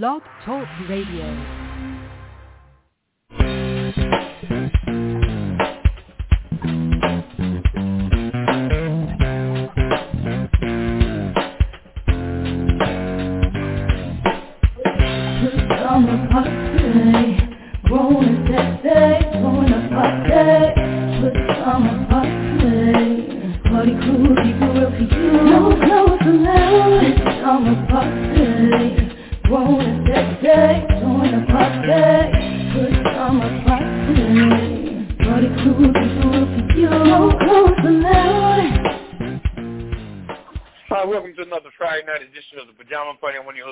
Blog Talk Radio.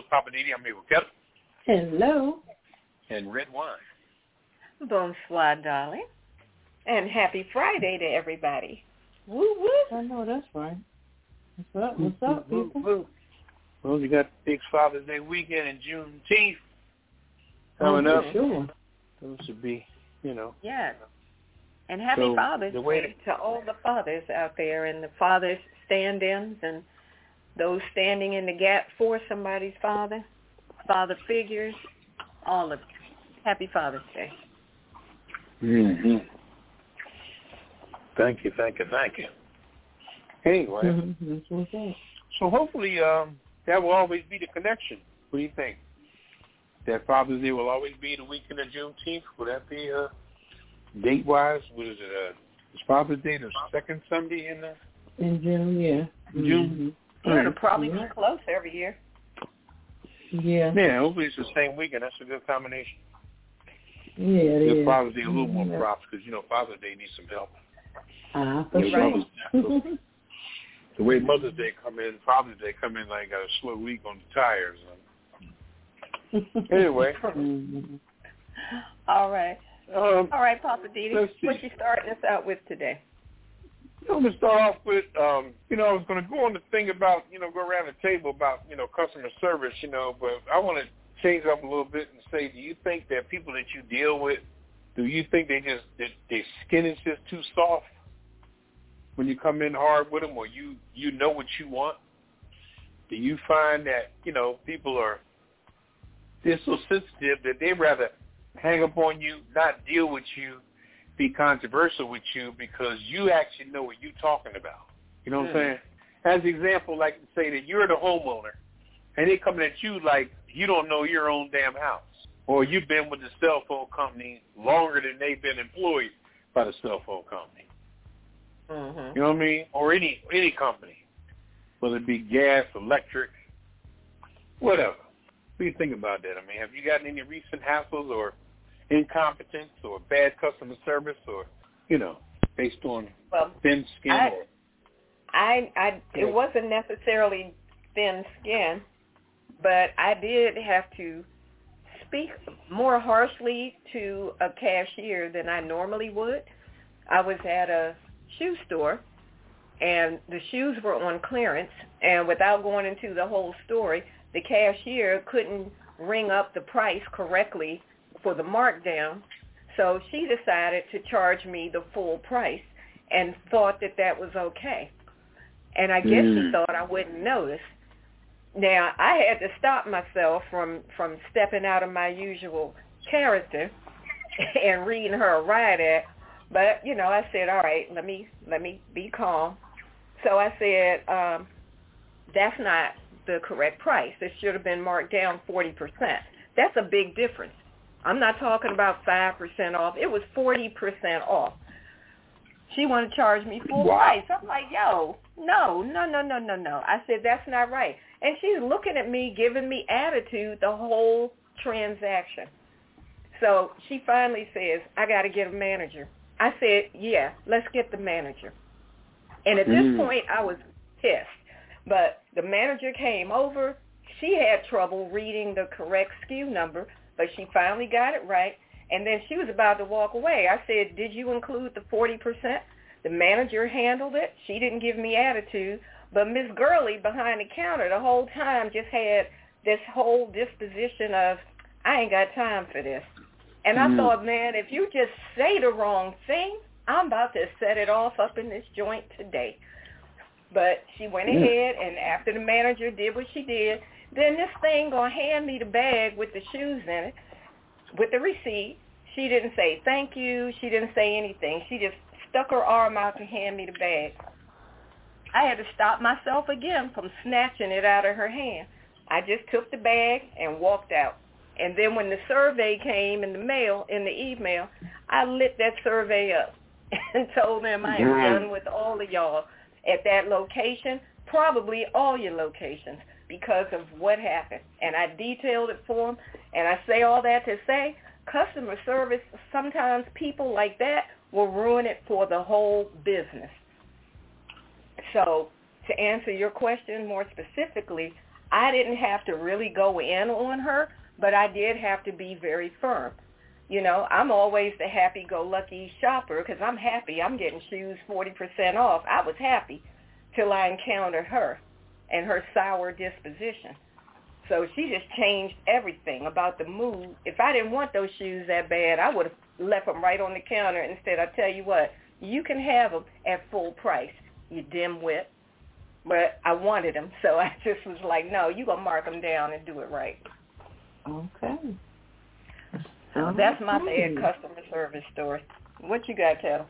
Papa DD, I'm here with Ketel. Hello. And Redwine. Bonsoir, darling. And happy Friday to everybody. Woo woo. I know that's right. What's up? What's up, people? Woo. Well, you got the big Father's Day weekend and Juneteenth coming up. Sure. Those should be, you know. Yes. And happy Father's Day to all the fathers out there and the fathers stand-ins and those standing in the gap for somebody's father, father figures, all of it. Happy Father's Day. Mm-hmm. Thank you. Anyway, so hopefully that will always be the connection. What do you think? That Father's Day will always be the weekend of Juneteenth? Will that be date-wise? What is it? Is Father's Day the second Sunday in June? Yeah. June. Mm-hmm. It'll probably be close every year. Yeah. Yeah, hopefully it's the same weekend. That's a good combination. Yeah, it is. Father's Day a little more props because, you know, Father's Day needs some help. For sure. The way Mother's Day come in, Father's Day come in like a slow leak on the tires. Anyway. All right. All right, Papa DD, what you starting us out with today? I'm going to start off with, I was going to go on the thing about, go around the table about, customer service, but I want to change up a little bit and say, do you think that people that you deal with, do you think their skin is just too soft when you come in hard with them or you know what you want? Do you find that, people are, they're so sensitive that they'd rather hang up on you, not deal with you, be controversial with you because you actually know what you're talking about. You know what I'm saying? As an example, like say that you're the homeowner and they coming at you like you don't know your own damn house or you've been with the cell phone company longer than they've been employed by the cell phone company. Mm-hmm. You know what I mean? Or any company, whether it be gas, electric, whatever. What do you think about that? I mean, have you gotten any recent hassles or incompetence or bad customer service or, based on thin skin? It wasn't necessarily thin skin, but I did have to speak more harshly to a cashier than I normally would. I was at a shoe store, and the shoes were on clearance, and without going into the whole story, the cashier couldn't ring up the price correctly for the markdown, so she decided to charge me the full price and thought that was okay. And I guess she thought I wouldn't notice. Now, I had to stop myself from stepping out of my usual character and reading her a riot act, but, I said, all right, let me be calm. So I said, that's not the correct price. It should have been marked down 40%. That's a big difference. I'm not talking about 5% off. It was 40% off. She wanted to charge me full price. I'm like, yo, no. I said, that's not right. And she's looking at me, giving me attitude the whole transaction. So she finally says, I got to get a manager. I said, yeah, let's get the manager. And at this point, I was pissed. But the manager came over. She had trouble reading the correct SKU number, but she finally got it right, and then she was about to walk away. I said, did you include the 40%? The manager handled it. She didn't give me attitude, but Miss Gurley behind the counter the whole time just had this whole disposition of, I ain't got time for this. And I thought, man, if you just say the wrong thing, I'm about to set it off up in this joint today. But she went ahead, and after the manager did what she did, Then this thing gonna hand me the bag with the shoes in it, with the receipt. She didn't say thank you. She didn't say anything. She just stuck her arm out to hand me the bag. I had to stop myself again from snatching it out of her hand. I just took the bag and walked out. And then when the survey came in the mail, in the email, I lit that survey up and told them I am done with all of y'all at that location, probably all your locations, because of what happened. And I detailed it for them. And I say all that to say customer service, sometimes people like that will ruin it for the whole business. So to answer your question more specifically, I didn't have to really go in on her, but I did have to be very firm. You know, I'm always the happy-go-lucky shopper because I'm happy. I'm getting shoes 40% off. I was happy till I encountered her and her sour disposition. So she just changed everything about the mood. If I didn't want those shoes that bad, I would have left them right on the counter. Instead, I tell you what, you can have them at full price, you dimwit. But I wanted them, so I just was like, no, you're going to mark them down and do it right. Okay. So that's my bad customer service story. What you got, Kettle?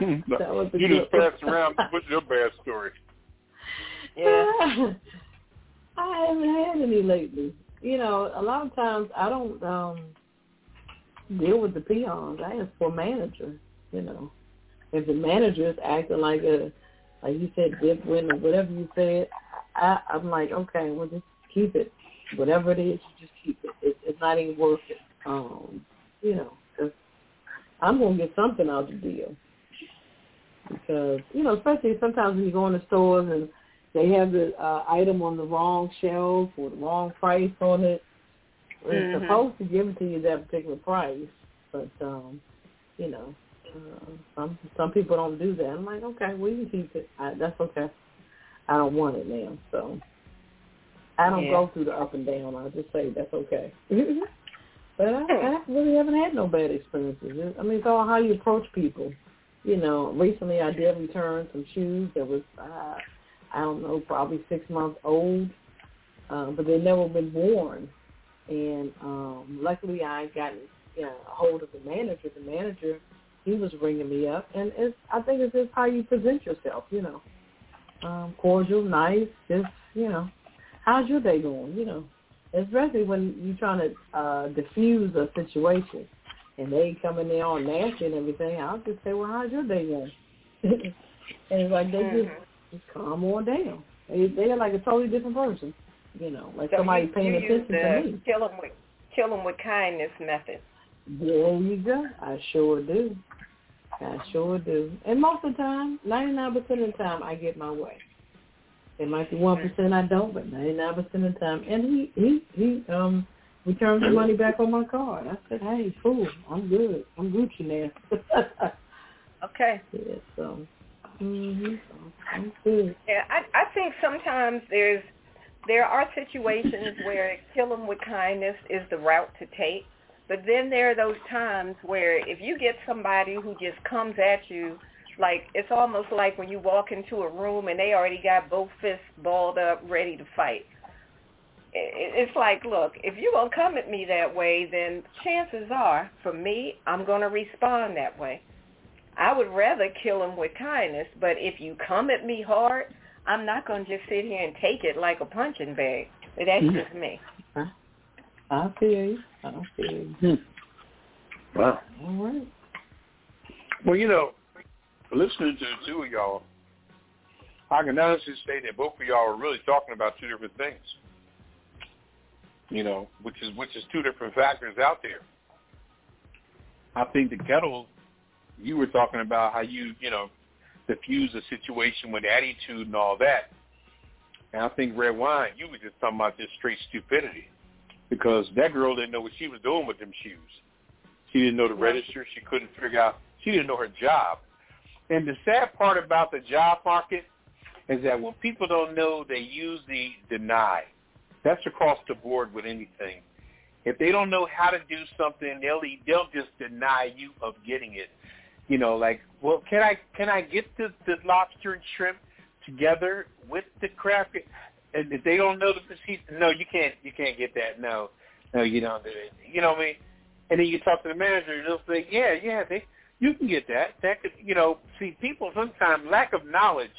You just passed around. What's your bad story? Yeah. I haven't had any lately. You know, a lot of times I don't deal with the peons. I ask for a manager, you know. If the manager is acting like a, like you said, dipwit or whatever you said, I'm like, okay, well, just keep it. Whatever it is, you just keep it. It's not even worth it. You know, cause I'm going to get something out of the deal. Because, you know, especially sometimes when you go in the stores and they have the item on the wrong shelf or the wrong price on it. They're supposed to give it to you that particular price. But, you know, some people don't do that. I'm like, okay, well, you can keep it. That's okay. I don't want it now, so I don't go through the up and down. I just say that's okay. But I really haven't had no bad experiences. I mean, it's all how you approach people. You know, recently I did return some shoes that was, I don't know, probably 6 months old, but they'd never been worn. And luckily I got a hold of the manager. The manager, he was ringing me up, and I think it's just how you present yourself, you know. Cordial, nice, just, you know, how's your day going, you know, especially when you're trying to diffuse a situation and they come in there all nasty and everything. I'll just say, well, how's your day going? And it's like they just calm on down. They're like a totally different person, you know, like so somebody paying attention to me. Kill them with kindness method. There you go. I sure do. And most of the time, 99% of the time, I get my way. It might be 1% I don't, but 99% of the time. And he returned the money back on my card. I said, hey, cool, I'm good. I'm Gucci now. Okay. Yeah, so, I'm good. Yeah, I think sometimes there are situations where kill them with kindness is the route to take. But then there are those times where if you get somebody who just comes at you, like it's almost like when you walk into a room and they already got both fists balled up, ready to fight. It's like, look, if you're going to come at me that way, then chances are, for me, I'm going to respond that way. I would rather kill them with kindness, but if you come at me hard, I'm not going to just sit here and take it like a punching bag. But that's just me. I feel you. Wow. All right. Well, you know, listening to the two of y'all, I can honestly say that both of y'all are really talking about two different things. You know, which is two different factors out there. I think the Ketel, you were talking about how you diffuse a situation with attitude and all that. And I think Redwine, you were just talking about just straight stupidity. Because that girl didn't know what she was doing with them shoes. She didn't know the register. She couldn't figure out. She didn't know her job. And the sad part about the job market is that when people don't know, they usually deny. That's across the board with anything. If they don't know how to do something, they'll just deny you of getting it. You know, like, well, can I get this lobster and shrimp together with the craft, and if they don't know the procedure, no, you can't get that. No, you don't do it. You know what I mean? And then you talk to the manager, and they'll say, yeah, you can get that. That could, see, people sometimes lack of knowledge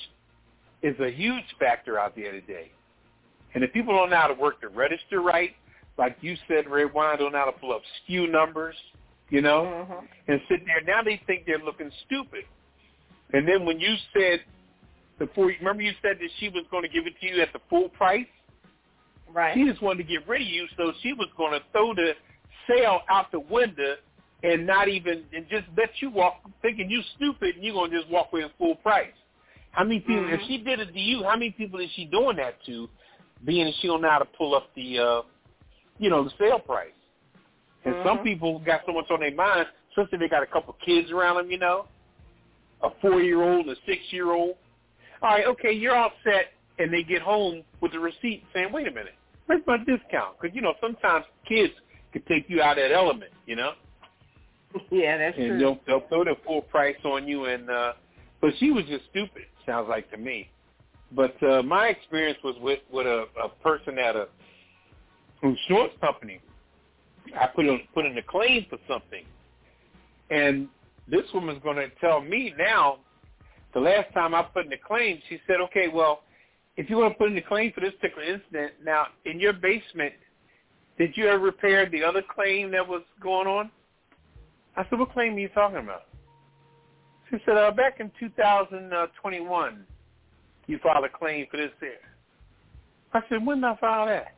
is a huge factor out there today. And if people don't know how to work the register right, like you said, Red Wine, don't know how to pull up SKU numbers, mm-hmm. and sit there. Now they think they're looking stupid. And then when you said remember you said that she was going to give it to you at the full price? Right. She just wanted to get rid of you, so she was going to throw the sale out the window and just let you walk, thinking you stupid, and you're going to just walk away at full price. How many people, mm-hmm. if she did it to you, how many people is she doing that to, being that she don't know how to pull up the, the sale price? And mm-hmm. some people got so much on their mind, especially they got a couple kids around them, a 4-year-old, a 6-year-old. All right, okay, you're all set, and they get home with the receipt saying, wait a minute, where's my discount? Because, sometimes kids could take you out of that element, Yeah, that's true. And they'll throw the full price on you, and but she was just stupid, sounds like to me. But my experience was with a person at a insurance company. I put in a claim for something, and this woman's going to tell me now, the last time I put in a claim, she said, okay, well, if you want to put in a claim for this particular incident, now, in your basement, did you ever repair the other claim that was going on? I said, what claim are you talking about? She said, back in 2021, you filed a claim for this there. I said, when did I file that?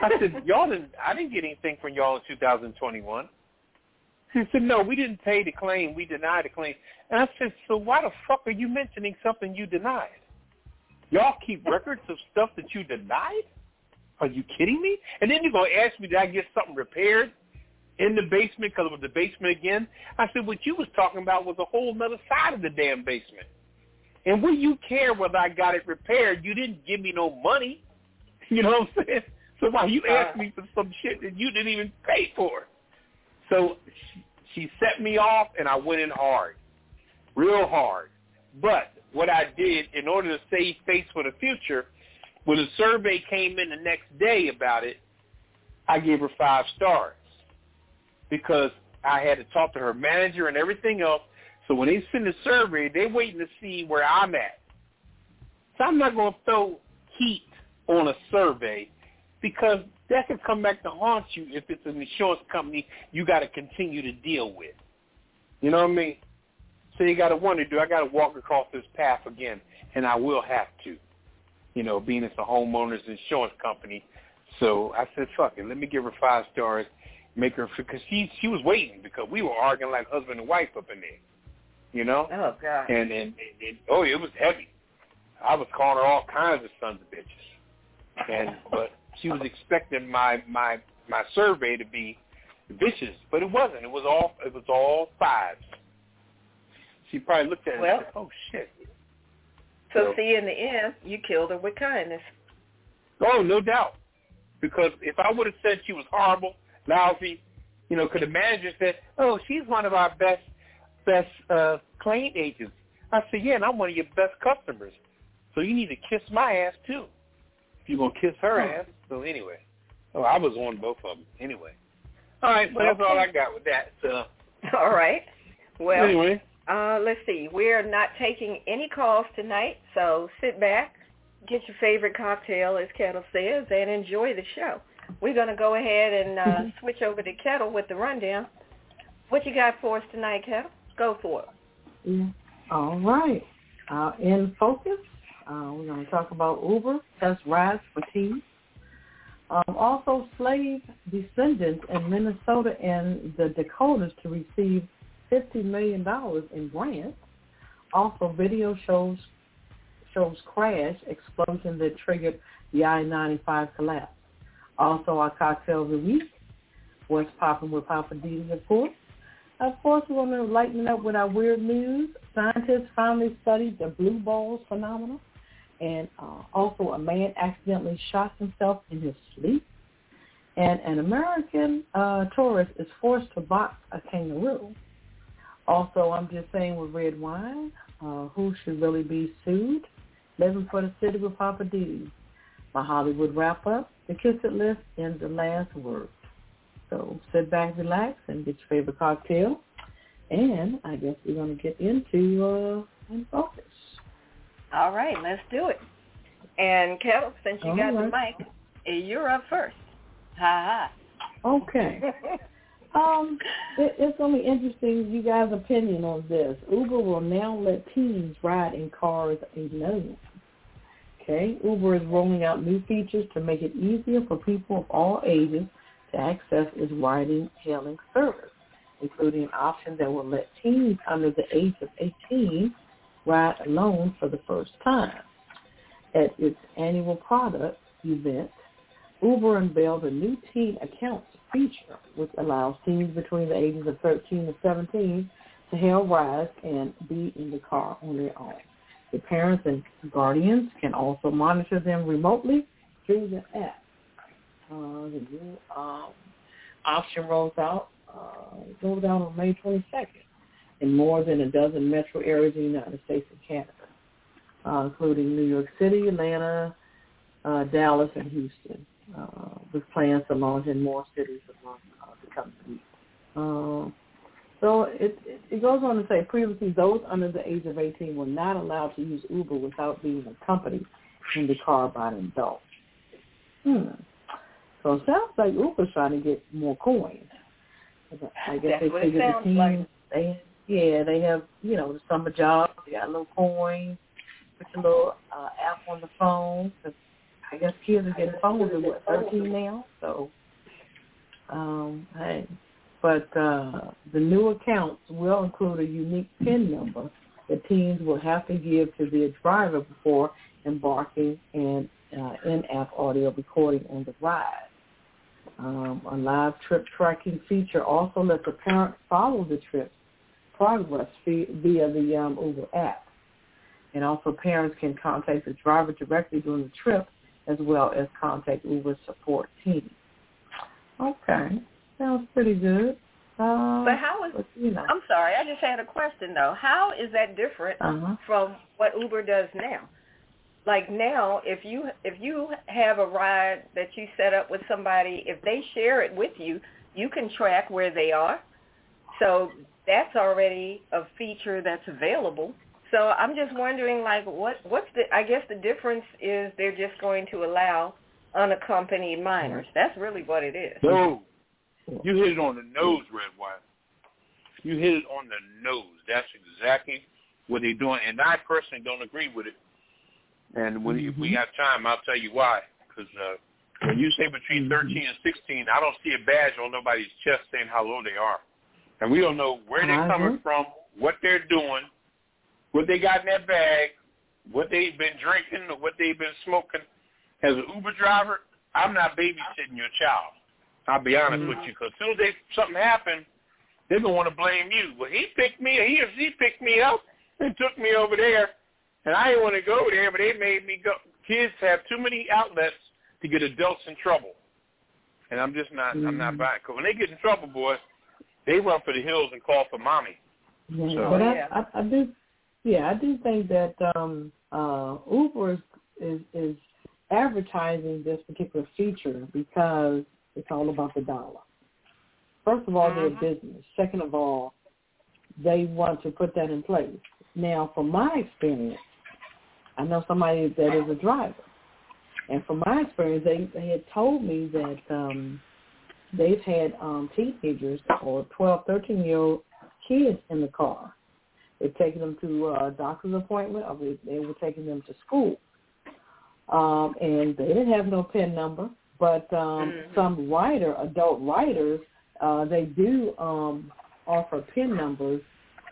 I said, I didn't get anything from y'all in 2021. She said, no, we didn't pay the claim. We denied the claim. And I said, so why the fuck are you mentioning something you denied? Y'all keep records of stuff that you denied? Are you kidding me? And then you're going to ask me, did I get something repaired in the basement because it was the basement again? I said, what you was talking about was a whole other side of the damn basement. And would you care whether I got it repaired? You didn't give me no money. You know what I'm saying? So why you asked me for some shit that you didn't even pay for? So she set me off, and I went in hard, real hard. But what I did in order to save face for the future, when a survey came in the next day about it, I gave her 5 stars because I had to talk to her manager and everything else. So when they send a survey, they're waiting to see where I'm at. So I'm not going to throw heat on a survey because that can come back to haunt you if it's an insurance company you got to continue to deal with. You know what I mean? So you got to wonder, do I got to walk across this path again? And I will have to, being it's a homeowner's insurance company. So I said, fuck it, let me give her 5 stars, make her, because she was waiting because we were arguing like husband and wife up in there, Oh, God. And it was heavy. I was calling her all kinds of sons of bitches. But she was expecting my survey to be vicious, but it wasn't. It was all 5s. She probably looked at it and said, oh, shit. So, see, in the end, you killed her with kindness. Oh, no doubt. Because if I would have said she was horrible, lousy, could the manager said, oh, she's one of our best claim agents. I said, yeah, and I'm one of your best customers. So you need to kiss my ass, too. You're going to kiss her ass. So anyway, I was on both of them. Anyway. All right. Well, that's all I got with that. So. All right. Well, anyway. Let's see. We're not taking any calls tonight, so sit back, get your favorite cocktail, as Ketel says, and enjoy the show. We're going to go ahead and switch over to Ketel with the rundown. What you got for us tonight, Ketel? Go for it. Yeah. All right. In focus. We're going to talk about Uber, that's Rise for Tea. Also, slave descendants in Minnesota and the Dakotas to receive $50 million in grants. Also, video shows crash, explosion that triggered the I-95 collapse. Also, our cocktail of the week, what's popping with Papa DD, of course. Of course, we're going to lighten up with our weird news. Scientists finally studied the blue balls phenomenon. And also a man accidentally shot himself in his sleep. And an American tourist is forced to box a kangaroo. Also, I'm just saying with Red Wine, who should really be sued? Living for the City with Papa DD, my Hollywood wrap-up, the Kiss It List, and the last word. So sit back, relax, and get your favorite cocktail. And I guess we're going to get into Unfocus. All right, let's do it. And, Kel, since you got the mic, you're up first. Okay. It's going to be interesting, you guys' opinion on this. Uber will now let teens ride in cars alone. Okay, Uber is rolling out new features to make it easier for people of all ages to access its ride-hailing service, including an option that will let teens under the age of 18 ride alone for the first time. At its annual product event, Uber unveiled a new teen accounts feature, which allows teens between the ages of 13 and 17 to hail rides and be in the car on their own. The parents and guardians can also monitor them remotely through the app. The new option rolls out on May 22nd in more than a dozen metro areas in the United States and Canada, including New York City, Atlanta, Dallas, and Houston, with plans to launch in more cities among the company. So it goes on to say, previously, those under the age of 18 were not allowed to use Uber without being accompanied in the car by an adult. So it sounds like Uber's trying to get more coins. I guess that's what it sounds like. They have, the summer jobs. They got a little coin. Put your little app on the phone. I guess kids are getting phones at, 13 now? So, hey. But the new accounts will include a unique PIN number that teens will have to give to their driver before embarking and in-app audio recording on the ride. A live trip tracking feature also lets a parent follow the trip's progress via the Uber app. And also parents can contact the driver directly during the trip as well as contact Uber support team. Okay. Sounds pretty good. But how is, I'm sorry, I just had a question though. How is that different from what Uber does now? Like now, if you have a ride that you set up with somebody, if they share it with you, you can track where they are. So that's already a feature that's available. So I'm just wondering, like, what's the difference is they're just going to allow unaccompanied minors. That's really what it is. No. You hit it on the nose, Redwine. You hit it on the nose. That's exactly what they're doing. And I personally don't agree with it. And when if we have time, I'll tell you why. Because when you say between 13 and 16, I don't see a badge on nobody's chest saying how low they are. And we don't know where they're coming from, what they're doing, what they got in that bag, what they've been drinking or what they've been smoking. As an Uber driver, I'm not babysitting your child. I'll be honest with you, because as soon as something happened, they're going to want to blame you. Well, he picked me, he or she picked me up and took me over there, and I didn't want to go over there, but they made me go. Kids have too many outlets to get adults in trouble, and I'm just not I'm not buying it. Because when they get in trouble, boys, they run for the hills and call for mommy. Yeah, so, but I do think that Uber is advertising this particular feature because it's all about the dollar. First of all, they're a business. Second of all, they want to put that in place. Now, from my experience, I know somebody that is a driver. And from my experience, they had told me that they've had teenagers or 12, 13-year-old kids in the car. They've taken them to a doctor's appointment, or they were taking them to school. And they didn't have no PIN number. But some adult writers, they do offer PIN numbers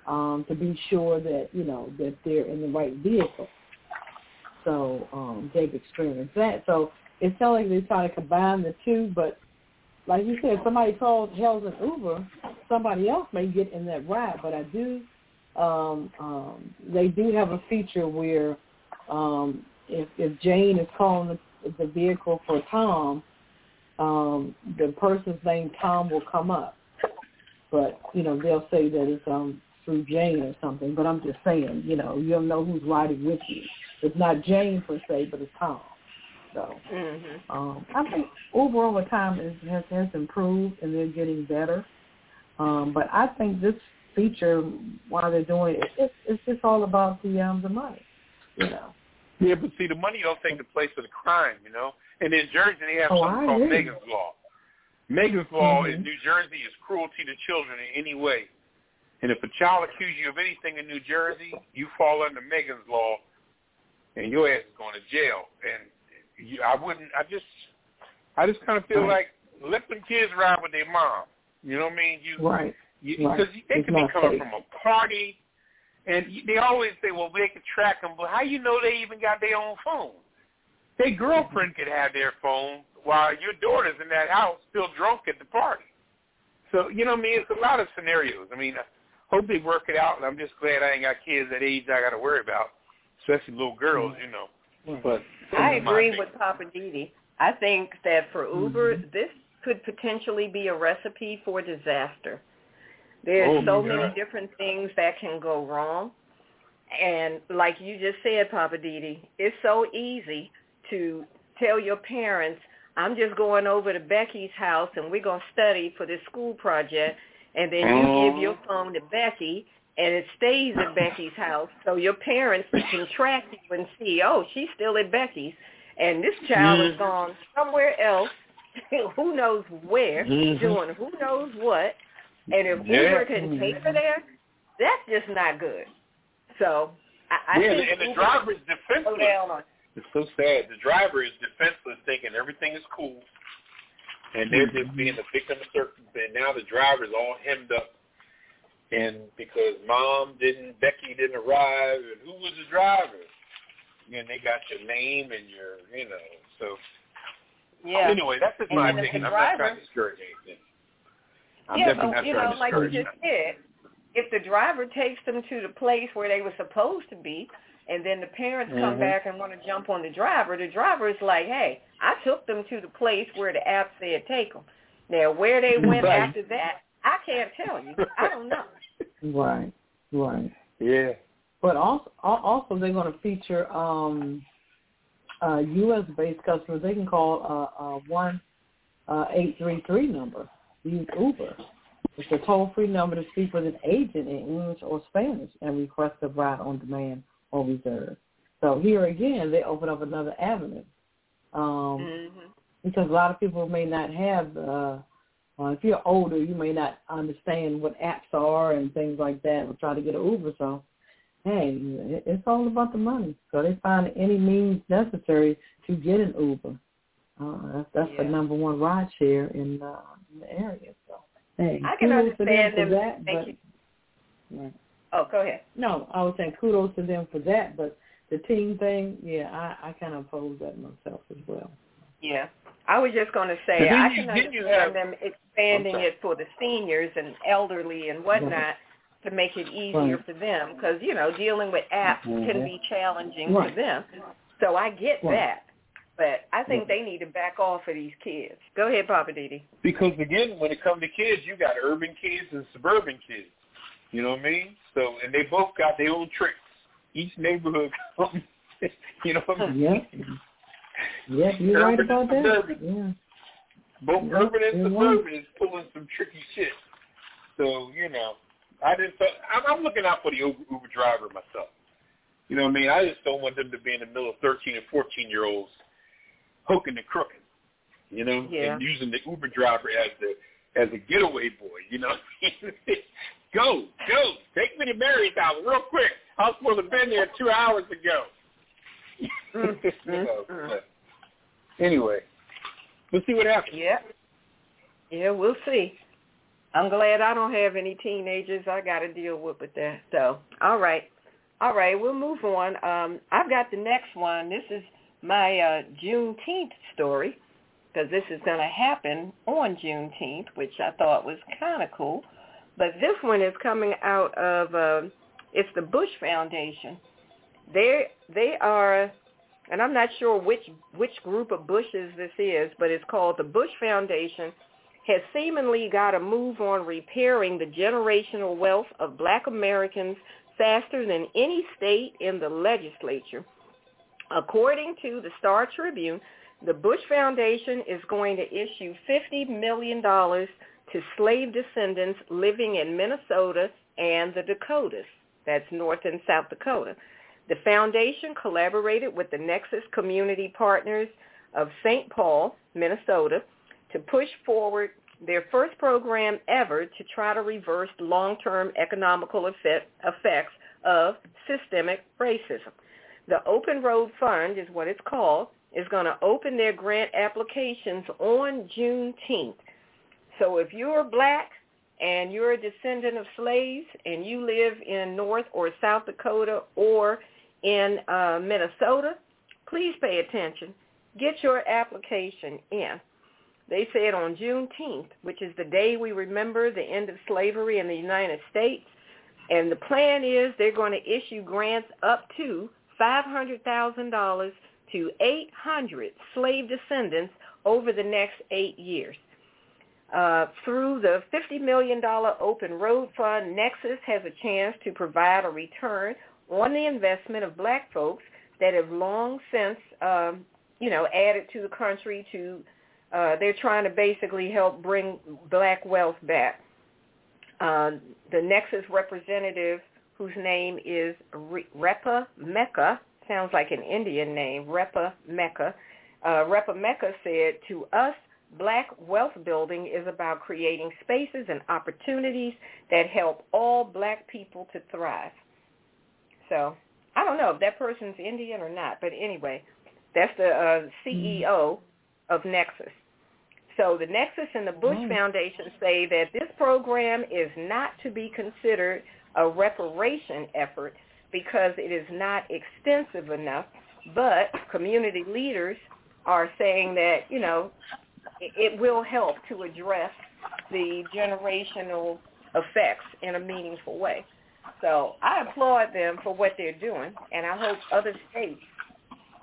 to be sure that, that they're in the right vehicle. So they've experienced that. So it's not like they try to combine the two, but like you said, somebody hails an Uber, somebody else may get in that ride. But I do, they do have a feature where if Jane is calling the vehicle for Tom, the person's name Tom will come up, but they'll say that it's through Jane or something, but I'm just saying, you know, you don't know who's riding with you. It's not Jane per se, but it's Tom. So I think overall the time has improved and they're getting better. But I think this feature, while they're doing it, it's just all about the money, you know. Yeah, but see, the money don't take the place of the crime, you know. And in Jersey, they have something called Megan's Law. Megan's Law in New Jersey is cruelty to children in any way. And if a child accuses you of anything in New Jersey, you fall under Megan's Law, and your ass is going to jail. And I just kind of feel like let them kids ride with their mom. You know what I mean? Because they could be coming from a party, and they always say, well, they could track them. But how you know they even got their own phone? Their girlfriend could have their phone while your daughter's in that house still drunk at the party. So, you know what I mean? It's a lot of scenarios. I mean, I hope they work it out, and I'm just glad I ain't got kids that age I got to worry about, especially little girls, you know. But I agree with Papa DD. I think that for Uber, this could potentially be a recipe for disaster. There's so many different things that can go wrong. And like you just said, Papa DD, it's so easy to tell your parents, I'm just going over to Becky's house and we're going to study for this school project. And then you give your phone to Becky and it stays at Becky's house. So your parents can track you and see, oh, she's still at Becky's. And this child is gone somewhere else, who knows where, doing who knows what. And if Uber can pay for that, that's just not good. So I think and the driver is defenseless. It's so sad. The driver is defenseless, thinking everything is cool, and they're just being the victim of circumstance. And now the driver is all hemmed up, and because Becky didn't arrive, and who was the driver? And they got your name and your, you know. So anyway, that's just my opinion. I'm not trying to discourage anything. But you know, like you just said, if the driver takes them to the place where they were supposed to be, and then the parents come back and want to jump on the driver is like, hey, I took them to the place where the app said take them. Now, where they went after that, I can't tell you. I don't know. Right. Yeah. But also they're going to feature U.S.-based customers. They can call 1-833 number. Use Uber. It's a toll-free number to speak with an agent in English or Spanish and request a ride on demand or reserve. So here again, they open up another avenue because a lot of people may not have, if you're older, you may not understand what apps are and things like that or try to get an Uber. So, hey, it's all about the money. So they find any means necessary to get an Uber. That's the number one rideshare in the area. So, hey, I can understand them for that. Thank you. Right. Oh, go ahead. No, I was saying kudos to them for that, but the team thing, I kind of oppose that myself as well. Yeah, I was just going to say I can understand them expanding it for the seniors and elderly and whatnot to make it easier for them because you know dealing with apps can be challenging for them. So I get that. But I think they need to back off of these kids. Go ahead, Papa DD. Because, again, when it comes to kids, you got urban kids and suburban kids. You know what I mean? So, and they both got their own tricks. Each neighborhood comes, you know what I mean? Yeah, you're right about that. Yeah. Both urban and suburban is pulling some tricky shit. So, you know, I'm looking out for the Uber driver myself. You know what I mean? I just don't want them to be in the middle of 13 and 14-year-olds. Hooking and crooking, you know, and using the Uber driver as a getaway boy, you know. Go, take me to Mary's house real quick. I was supposed to have been there 2 hours ago. Anyway, we'll see what happens. Yeah, we'll see. I'm glad I don't have any teenagers I got to deal with that. So, all right, we'll move on. I've got the next one. This is my Juneteenth story, because this is going to happen on Juneteenth, which I thought was kind of cool. But this one is coming out of, it's the Bush Foundation. They are, and I'm not sure which group of Bushes this is, but it's called the Bush Foundation, has seemingly got a move on repairing the generational wealth of black Americans faster than any state in the legislature. According to the Star Tribune, the Bush Foundation is going to issue $50 million to slave descendants living in Minnesota and the Dakotas. That's North and South Dakota. The foundation collaborated with the Nexus Community Partners of St. Paul, Minnesota, to push forward their first program ever to try to reverse long-term economical effects of systemic racism. The Open Road Fund, is what it's called, is going to open their grant applications on Juneteenth. So if you're black and you're a descendant of slaves and you live in North or South Dakota or in Minnesota, please pay attention. Get your application in. They said on Juneteenth, which is the day we remember the end of slavery in the United States, and the plan is they're going to issue grants up to $500,000 to 800 slave descendants over the next 8 years. Through the $50 million Open Road Fund, Nexus has a chance to provide a return on the investment of black folks that have long since, added to the country to... they're trying to basically help bring black wealth back. The Nexus representative, whose name is Repa Mecca, sounds like an Indian name, Repa Mecca. Repa Mecca said, "To us, black wealth building is about creating spaces and opportunities that help all black people to thrive." So I don't know if that person's Indian or not, but anyway, that's the CEO of Nexus. So the Nexus and the Bush Foundation say that this program is not to be considered a reparation effort because it is not extensive enough, but community leaders are saying that, it will help to address the generational effects in a meaningful way. So I applaud them for what they're doing, and I hope other states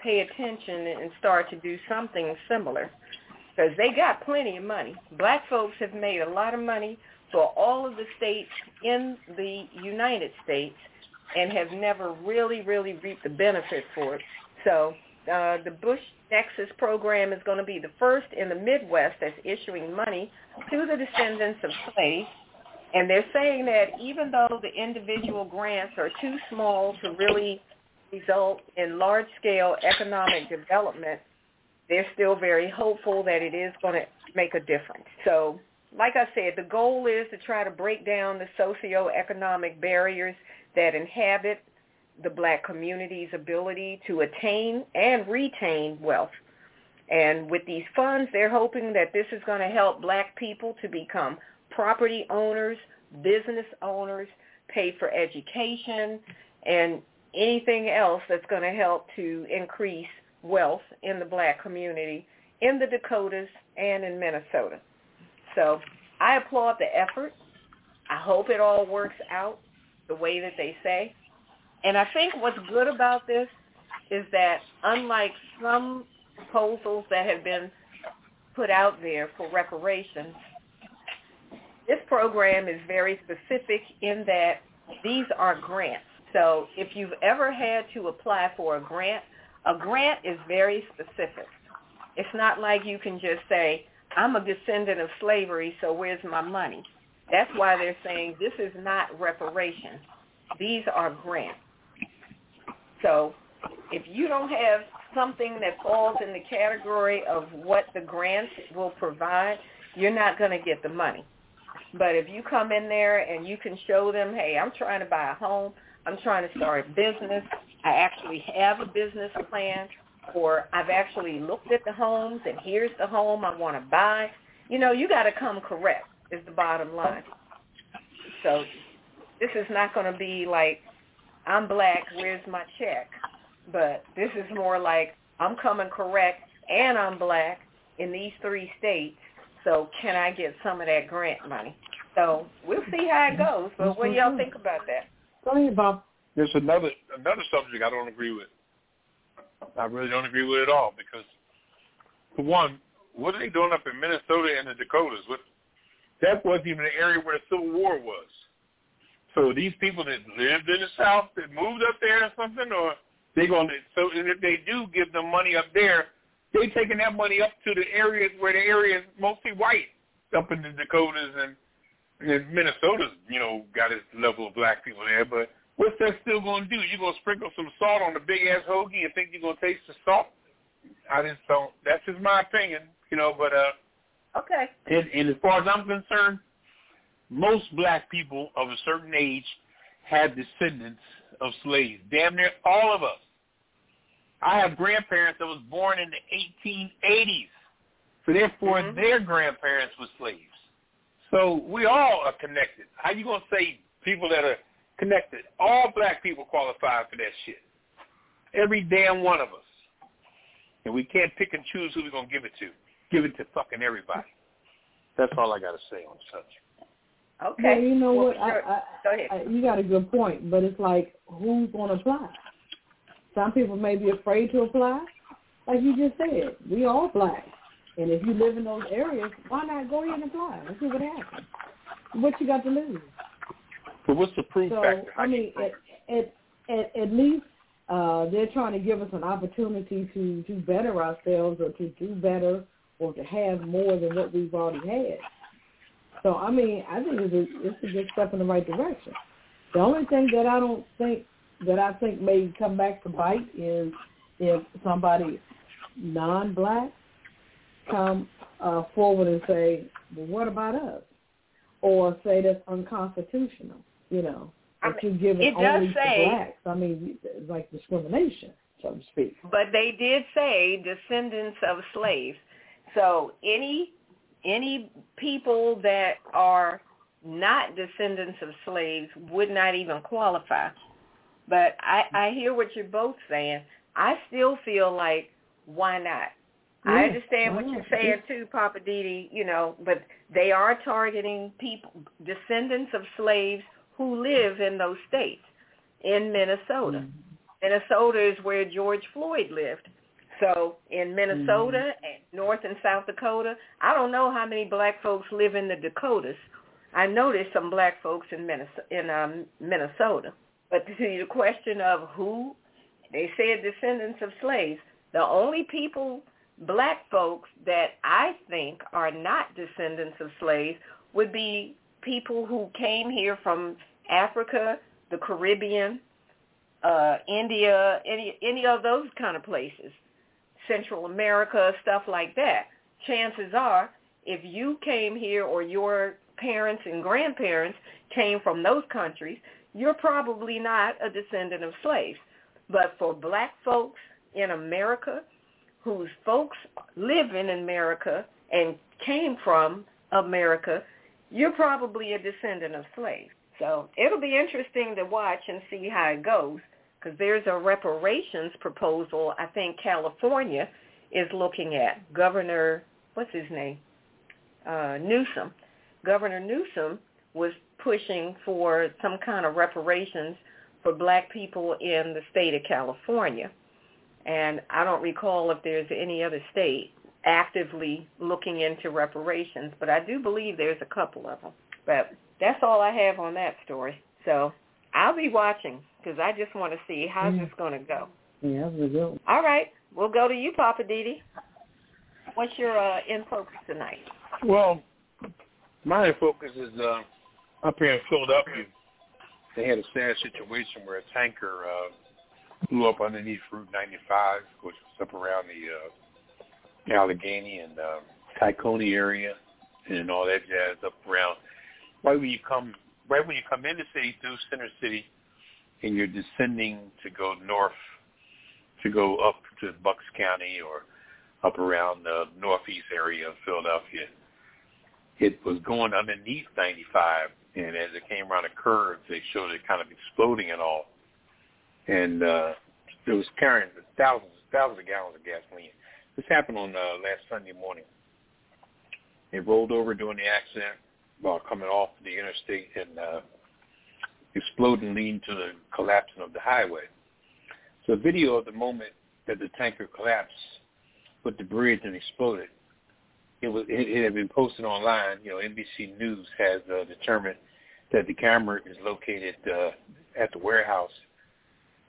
pay attention and start to do something similar, because they got plenty of money. Black folks have made a lot of money for all of the states in the United States and have never really, really reaped the benefit for it. So the Bush Nexus program is going to be the first in the Midwest that's issuing money to the descendants of slaves, and they're saying that even though the individual grants are too small to really result in large-scale economic development, they're still very hopeful that it is going to make a difference. So, like I said, the goal is to try to break down the socioeconomic barriers that inhabit the black community's ability to attain and retain wealth. And with these funds, they're hoping that this is going to help black people to become property owners, business owners, pay for education, and anything else that's going to help to increase wealth in the black community in the Dakotas and in Minnesota. So I applaud the effort. I hope it all works out the way that they say. And I think what's good about this is that unlike some proposals that have been put out there for reparations, this program is very specific in that these are grants. So if you've ever had to apply for a grant is very specific. It's not like you can just say, I'm a descendant of slavery, so where's my money? That's why they're saying this is not reparations. These are grants. So if you don't have something that falls in the category of what the grants will provide, you're not going to get the money. But if you come in there and you can show them, hey, I'm trying to buy a home, I'm trying to start a business, I actually have a business plan, or I've actually looked at the homes, and here's the home I want to buy. You got to come correct is the bottom line. So this is not going to be like, I'm black, where's my check? But this is more like, I'm coming correct, and I'm black in these 3 states, so can I get some of that grant money? So we'll see how it goes, but what do y'all think about that? There's another subject I don't agree with. I really don't agree with it at all because, for one, what are they doing up in Minnesota and the Dakotas? What That wasn't even an area where the Civil War was. So these people that lived in the South that moved up there or something, or they're going to, so if they do give them money up there, they're taking that money up to the areas where the area is mostly white, up in the Dakotas and Minnesota's, you know, got its level of black people there. But what's that still going to do? You're going to sprinkle some salt on a big-ass hoagie and think you're going to taste the salt? I just don't. That's just my opinion, you know, but okay. And as far as I'm concerned, most black people of a certain age have descendants of slaves. Damn near all of us. I have grandparents that was born in the 1880s. So therefore, their grandparents were slaves. So we all are connected. How you going to say people that are connected? All black people qualify for that shit. Every damn one of us. And we can't pick and choose who we're going to give it to. Give it to fucking everybody. That's all I got to say on the subject. Okay. Well, you know what? Go ahead. You got a good point, but it's like, who's going to apply? Some people may be afraid to apply. Like you just said, we all black. And if you live in those areas, why not go ahead and apply and see what happens? What you got to lose? But what's the proof factor? I mean, at least they're trying to give us an opportunity to do better ourselves or to do better or to have more than what we've already had. So, I mean, I think it's a good step in the right direction. The only thing that I think may come back to bite is if somebody non-black come forward and say, well, what about us? Or say that's unconstitutional, you know, that you're giving only to blacks. I mean, it's like discrimination, so to speak. But they did say descendants of slaves. So any people that are not descendants of slaves would not even qualify. But I hear what you're both saying. I still feel like, why not? Yeah, I understand what you're saying too, Papa DD, you know, but they are targeting people, descendants of slaves who live in those states, in Minnesota. Mm-hmm. Minnesota is where George Floyd lived. So in Minnesota and North and South Dakota, I don't know how many black folks live in the Dakotas. I know there's some black folks in Minnesota. But to the question of who, they said descendants of slaves. The only people, black folks, that I think are not descendants of slaves would be people who came here from Africa, the Caribbean, India, any of those kind of places. Central America, stuff like that. Chances are, if you came here or your parents and grandparents came from those countries, you're probably not a descendant of slaves. But for black folks in America, whose folks live in America and came from America, you're probably a descendant of slaves. So it'll be interesting to watch and see how it goes. Because there's a reparations proposal I think California is looking at. Governor, what's his name? Newsom. Governor Newsom was pushing for some kind of reparations for black people in the state of California. And I don't recall if there's any other state actively looking into reparations, but I do believe there's a couple of them. But that's all I have on that story. So I'll be watching, because I just want to see how's this going to go. Yeah, we will. All right. We'll go to you, Papa DD. What's your in focus tonight? Well, my in focus is up here in Philadelphia. They had a sad situation where a tanker blew up underneath Route 95, which was up around the Allegheny and Tacony area and all that jazz up around. Right when you come into the city through Center City, and you're descending to go north, to go up to Bucks County or up around the northeast area of Philadelphia, it was going underneath 95, and as it came around a curve, they showed it kind of exploding and all. And it was carrying thousands of gallons of gasoline. This happened on last Sunday morning. It rolled over during the accident while coming off the interstate and explode and lead to the collapsing of the highway. So a video of the moment that the tanker collapsed with the bridge and exploded It had been posted online. You know, NBC News has determined that the camera is located at the warehouse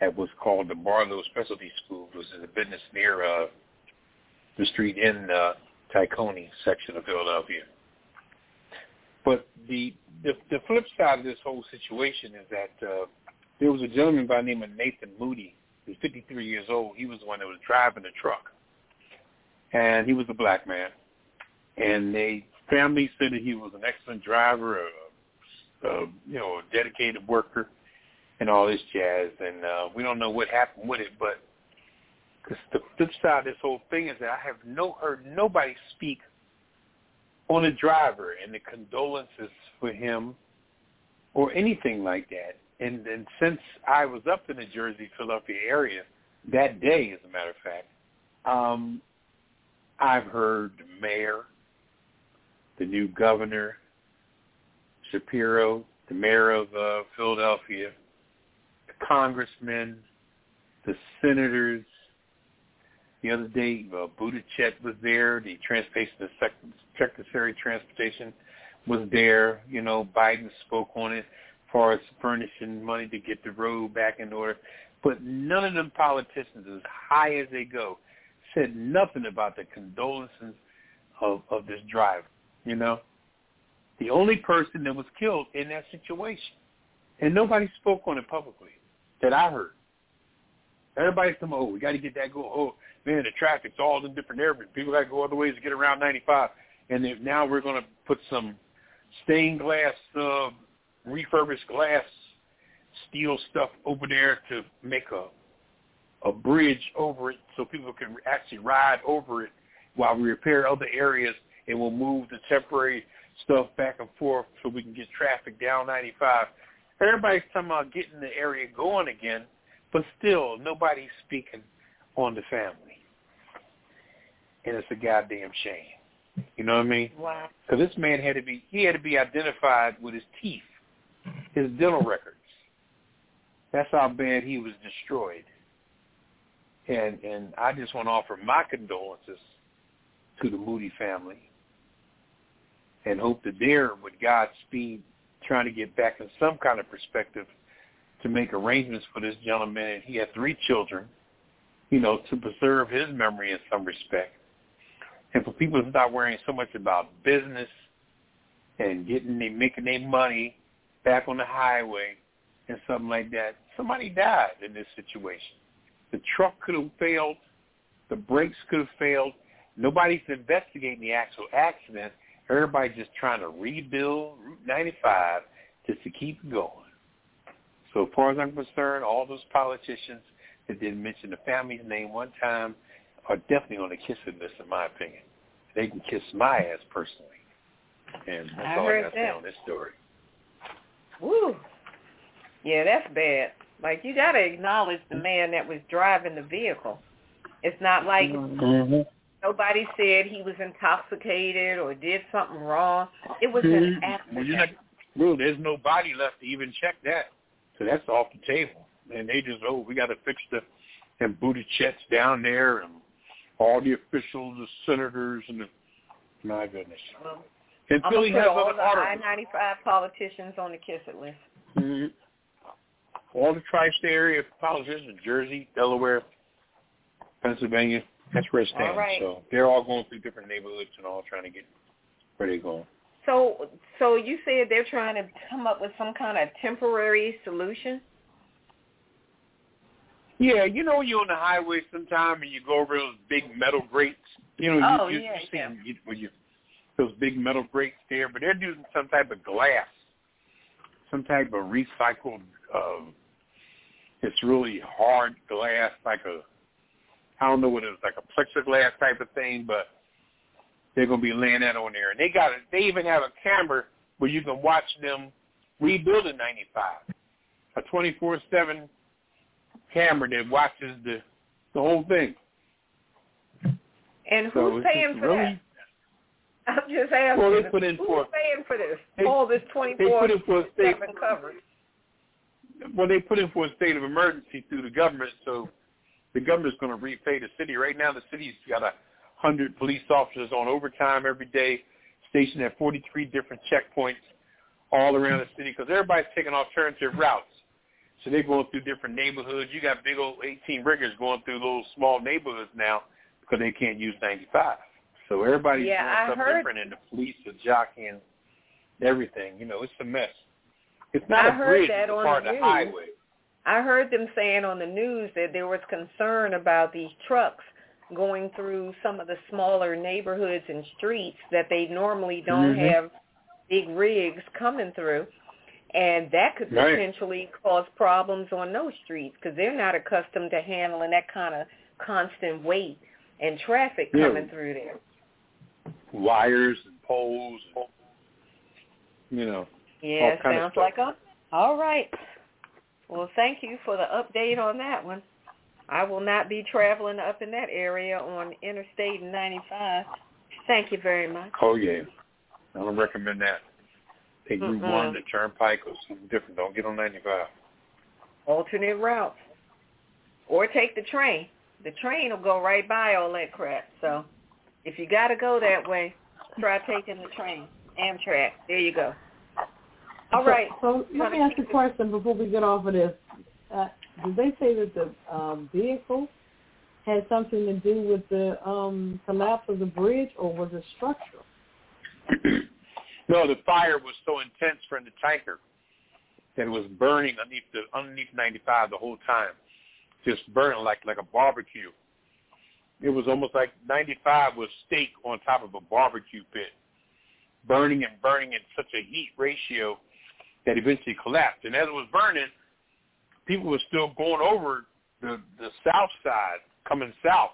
at what's called the Barlow Specialty School, which is a business near the street in Tacony section of Philadelphia. But the flip side of this whole situation is that there was a gentleman by the name of Nathan Moody. He was 53 years old. He was the one that was driving the truck, and he was a black man. And the family said that he was an excellent driver, a dedicated worker, and all this jazz. And we don't know what happened with it, but the flip side of this whole thing is that I have heard nobody speak on the driver and the condolences for him or anything like that. And since I was up in the Jersey, Philadelphia area that day, as a matter of fact, I've heard the mayor, the new governor, Shapiro, the mayor of Philadelphia, the congressmen, the senators. The other day, Buttigieg was there. The transportation secretary of transportation was there. You know, Biden spoke on it as far as furnishing money to get the road back in order. But none of them politicians, as high as they go, said nothing about the condolences of this driver. You know, the only person that was killed in that situation, and nobody spoke on it publicly that I heard. Everybody's saying, "Oh, we got to get that going. Oh, man, the traffic's all in different areas. People got to go other ways to get around 95." And now we're going to put some stained glass, refurbished glass, steel stuff over there to make a bridge over it so people can actually ride over it while we repair other areas. And we'll move the temporary stuff back and forth so we can get traffic down 95. Everybody's talking about getting the area going again, but still nobody's speaking on the family. And it's a goddamn shame. You know what I mean? Wow. Because this man had to be identified with his teeth, his dental records. That's how bad he was destroyed. And I just want to offer my condolences to the Moody family, and hope that they're, with Godspeed, trying to get back in some kind of perspective to make arrangements for this gentleman. And he had 3 children, you know, to preserve his memory in some respect. And for people to start worrying so much about business and making their money back on the highway and something like that. Somebody died in this situation. The truck could have failed. The brakes could have failed. Nobody's investigating the actual accident. Everybody's just trying to rebuild Route 95 just to keep it going. So as far as I'm concerned, all those politicians that didn't mention the family's name one time are definitely on the kissing list, in my opinion. They can kiss my ass personally. And that's all I got to say on this story. Woo. Yeah, that's bad. Like, you got to acknowledge the man that was driving the vehicle. It's not like... Mm-hmm. Nobody said he was intoxicated or did something wrong. It was an accident. Well, there's no body left to even check that. So that's off the table. And they just, we got to fix and Buttigieg's down there and all the officials, the senators, and my goodness. And I'm Philly has all the I-95 politicians on the kiss it list. Mm-hmm. All the tri-state area politicians in Jersey, Delaware, Pennsylvania. That's where it stands. Right. So they're all going through different neighborhoods and all trying to get where they're going. So you said they're trying to come up with some kind of temporary solution? Yeah, you know, you're on the highway sometime and you go over those big metal grates. You know, you see those big metal grates there, but they're using some type of glass, some type of recycled. It's really hard glass, like a. I don't know what it was, like a plexiglass type of thing, but they're going to be laying that on there. And they even have a camera where you can watch them rebuilding 95, a 24/7 camera that watches the whole thing. And who's paying for that? I'm just asking. Well, they put in who's paying for this? All this 24/7 coverage. Well, they put in for a state of emergency through the government, so. The government's going to repay the city. Right now, the city's got a 100 police officers on overtime every day, stationed at 43 different checkpoints all around the city because everybody's taking alternative routes. So they're going through different neighborhoods. You got big old 18 riggers going through little small neighborhoods now because they can't use 95. So everybody's doing something different, and the police are jockeying everything. You know, it's a mess. It's not a bridge, it's a part of the highway. I heard them saying on the news that there was concern about these trucks going through some of the smaller neighborhoods and streets that they normally don't have big rigs coming through. And that could potentially cause problems on those streets because they're not accustomed to handling that kind of constant weight and traffic coming through there. Wires and poles, and, you know. Yeah, sounds like a... All right. Well, thank you for the update on that one. I will not be traveling up in that area on Interstate 95. Thank you very much. Oh, yeah. I don't recommend that. Take Route 1, the Turnpike, or something different. Don't get on 95. Alternate routes. Or take the train. The train will go right by all that crap. So if you got to go that way, try taking the train. Amtrak. There you go. All right. So let me ask a question before we get off of this. Did they say that the vehicle had something to do with the collapse of the bridge, or was it structural? No, the fire was so intense from the tanker that it was burning underneath 95 the whole time, just burning like a barbecue. It was almost like 95 was steak on top of a barbecue pit, burning and burning in such a heat ratio that eventually collapsed. And as it was burning, people were still going over the south side, coming south.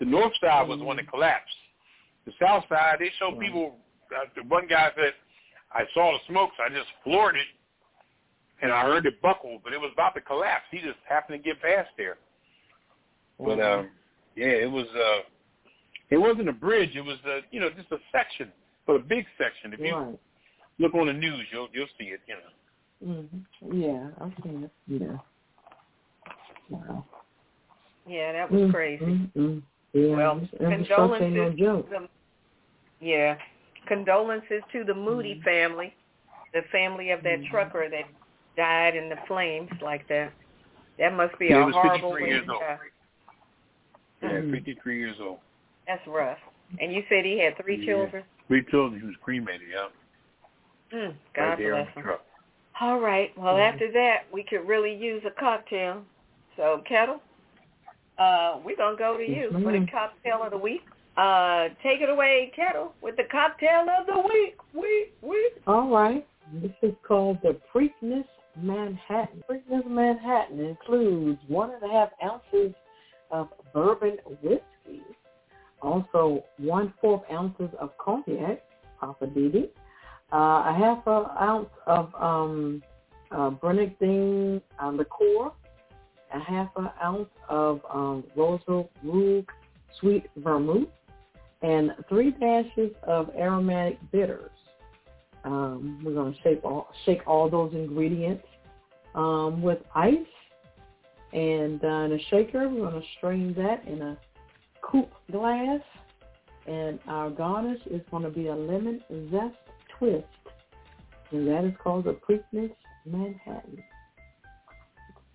The north side was the one that collapsed. The south side, they showed people, one guy said, I saw the smokes, I just floored it, and I heard it buckle, but it was about to collapse. He just happened to get past there. But, it wasn't a bridge. It was, just a section, but a big section. If you look on the news, you'll see it, you know. Mm-hmm. Yeah, I've seen it. Yeah. Wow. Yeah, that was crazy. Yeah. Well, condolences. No joke. Condolences to the Moody family, the family of that trucker that died in the flames like that. That must be a horrible way to die. Yeah, 53 years old. That's rough. And you said he had three children? 3 children. He was cremated, yeah. God right there bless him. Truck. All right. Well, after that, we could really use a cocktail. So, Ketel, we're going to go to you for the cocktail of the week. Take it away, Ketel, with the cocktail of the week. All right. This is called the Preakness Manhattan. Preakness Manhattan includes 1.5 ounces of bourbon whiskey, also 1/4 ounces of cognac, Papa DD, a 1/2 ounce of Brennecke's liqueur, a 1/2 ounce of Rosal Rouge sweet vermouth, and 3 dashes of aromatic bitters. We're going to shake all those ingredients with ice, and in a shaker we're going to strain that in a coupe glass, and our garnish is going to be a lemon zest twist, and that is called the Preakness Manhattan.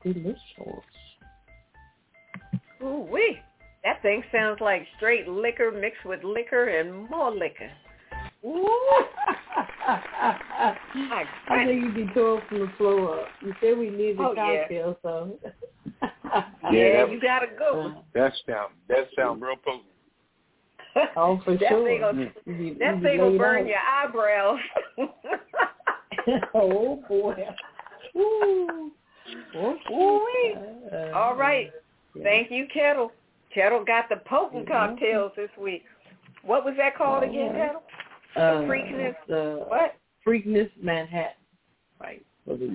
It's delicious. Ooh wee! That thing sounds like straight liquor mixed with liquor and more liquor. Ooh! I think you detour from the floor up. You said we needed cocktail, so you gotta go. That sound real potent. Oh, for that sure. That thing will burn your eyebrows. Oh, boy. Ooh. All right. Yeah. Thank you, Ketel. Ketel got the potent cocktails this week. What was that called again, Ketel? The Preakness Manhattan. Right. For the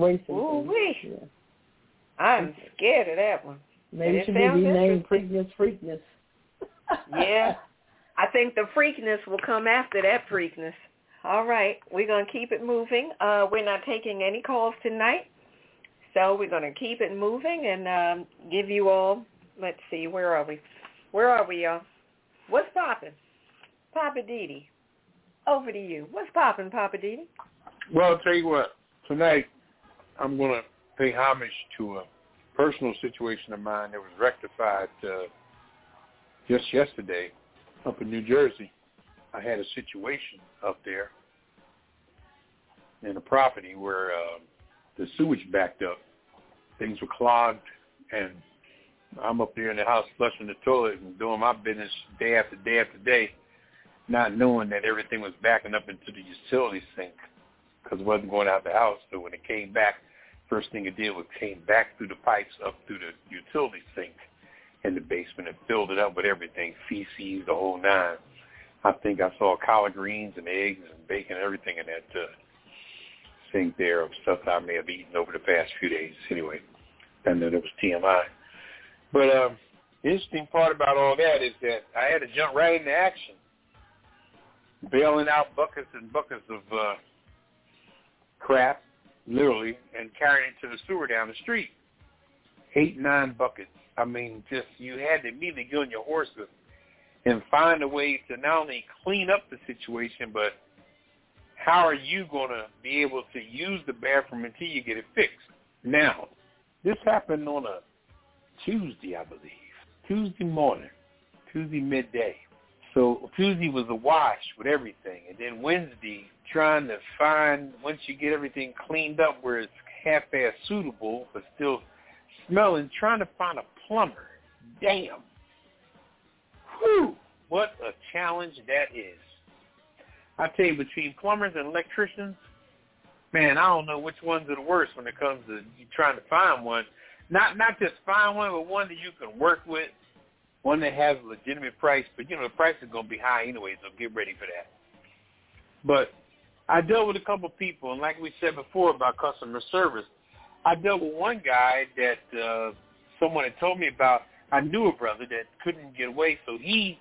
Ooh-wee. Yeah. I'm scared of that one. Maybe it should be renamed Preakness. Yeah, I think the freakness will come after that freakness. All right, we're going to keep it moving. We're not taking any calls tonight, so we're going to keep it moving and give you all, let's see, where are we? Y'all? What's poppin'? Papa DD, over to you. What's poppin', Papa DD? Well, I'll tell you what. Tonight, I'm going to pay homage to a personal situation of mine that was rectified just yesterday up in New Jersey. I had a situation up there in a property where the sewage backed up. Things were clogged, and I'm up there in the house flushing the toilet and doing my business day after day after day, not knowing that everything was backing up into the utility sink because it wasn't going out the house. So when it came back, first thing it did was came back through the pipes up through the utility sink in the basement and filled it up with everything, feces, the whole nine. I think I saw collard greens and eggs and bacon, everything in that sink there of stuff I may have eaten over the past few days. Anyway, I know that was TMI. But the interesting part about all that is that I had to jump right into action, bailing out buckets and buckets of crap, literally, and carrying it to the sewer down the street. 8, 9 buckets. I mean, just you had to immediately get on your horses and find a way to not only clean up the situation, but how are you going to be able to use the bathroom until you get it fixed? Now, this happened on a Tuesday, I believe, Tuesday morning, Tuesday midday. So Tuesday was a wash with everything. And then Wednesday, trying to find, once you get everything cleaned up where it's half-ass suitable, but still smelling, trying to find a plumber. Damn. Whew. What a challenge that is. I tell you, between plumbers and electricians, man, I don't know which ones are the worst when it comes to you trying to find one. Not just find one, but one that you can work with. One that has a legitimate price, but, you know, the price is going to be high anyway, so get ready for that. But I dealt with a couple of people, and like we said before about customer service, I dealt with one guy that someone had told me about. I knew a brother that couldn't get away, so he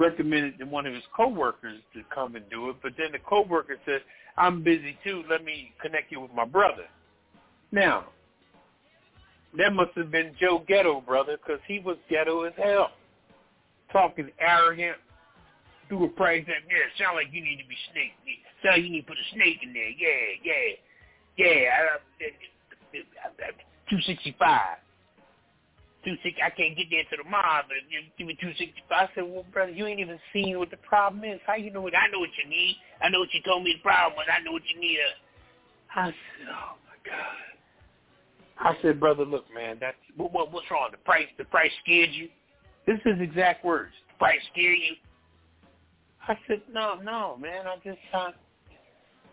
recommended to one of his coworkers to come and do it, but then the coworker said, I'm busy too, let me connect you with my brother. Now, that must have been Joe Ghetto, brother, because he was ghetto as hell. Talking arrogant, through a price that, yeah, sound like you need to be snake. Sound like you need to put a snake in there. I 265. I can't get there to the mall, but give me 265. I said, well, brother, you ain't even seen what the problem is. How you know it? I know what you need. I know what you told me the problem was. I know what you need. I said, oh, my God. I said, brother, look, man, that's what's wrong? The price scared you? This is exact words. The price scared you? I said, no, man. I just,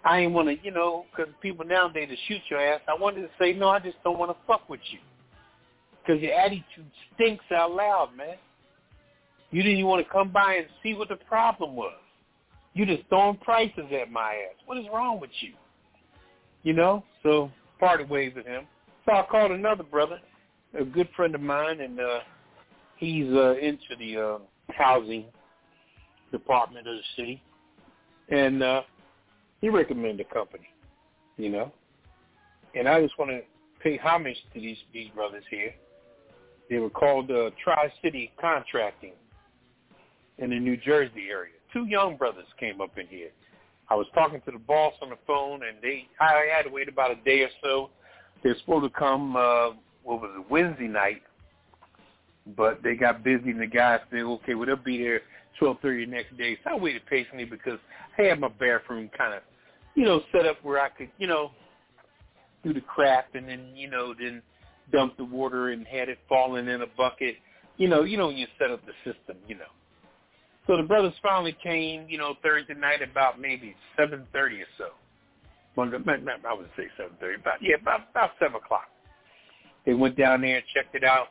I ain't want to, you know, because people nowadays to shoot your ass. I wanted to say, no, I just don't want to fuck with you because your attitude stinks out loud, man. You didn't even want to come by and see what the problem was. You just throwing prices at my ass. What is wrong with you? You know, so parted ways with him. So I called another brother, a good friend of mine, and he's into the housing department of the city, and he recommended a company, you know. And I just want to pay homage to these brothers here. They were called Tri-City Contracting in the New Jersey area. 2 young brothers came up in here. I was talking to the boss on the phone, and I had to wait about a day or so. They're supposed to come, Wednesday night, but they got busy, and the guy said, okay, well, they'll be there 12:30 the next day. So I waited patiently because I had my bathroom kind of, you know, set up where I could, you know, do the crap and then, you know, then dump the water and had it falling in a bucket. You know, when you set up the system, you know. So the brothers finally came, you know, Thursday night about maybe 7:30 or so. I would say 7:30, about 7 o'clock. They went down there and checked it out,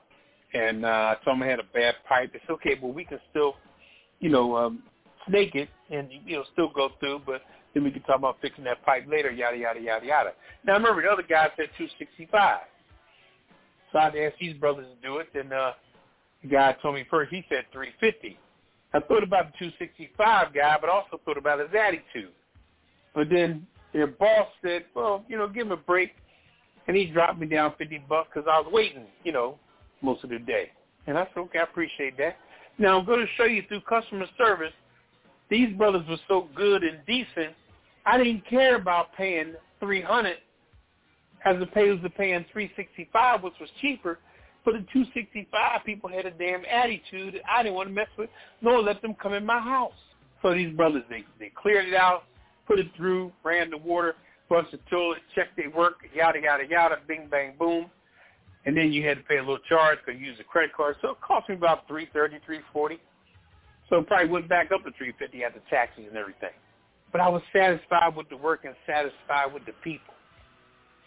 and I told them I had a bad pipe. It's okay, but we can still, you know, snake it and, you know, still go through, but then we can talk about fixing that pipe later, yada, yada, yada, yada. Now, I remember the other guy said 265. So I asked these brothers to do it, and the guy told me first he said 350. I thought about the 265 guy, but also thought about his attitude. But then their boss said, well, you know, give him a break. And he dropped me down $50 because I was waiting, you know, most of the day. And I said, okay, I appreciate that. Now, I'm going to show you through customer service, these brothers were so good and decent, I didn't care about paying $300 as opposed to paying $365, which was cheaper. For the $265, people had a damn attitude that I didn't want to mess with, nor let them come in my house. So these brothers, they cleared it out, put it through, ran the water, flushed the toilet, checked their work, yada, yada, yada, bing, bang, boom. And then you had to pay a little charge because you used a credit card. So it cost me about $330, $340. So it probably went back up to $350 after taxes and everything. But I was satisfied with the work and satisfied with the people.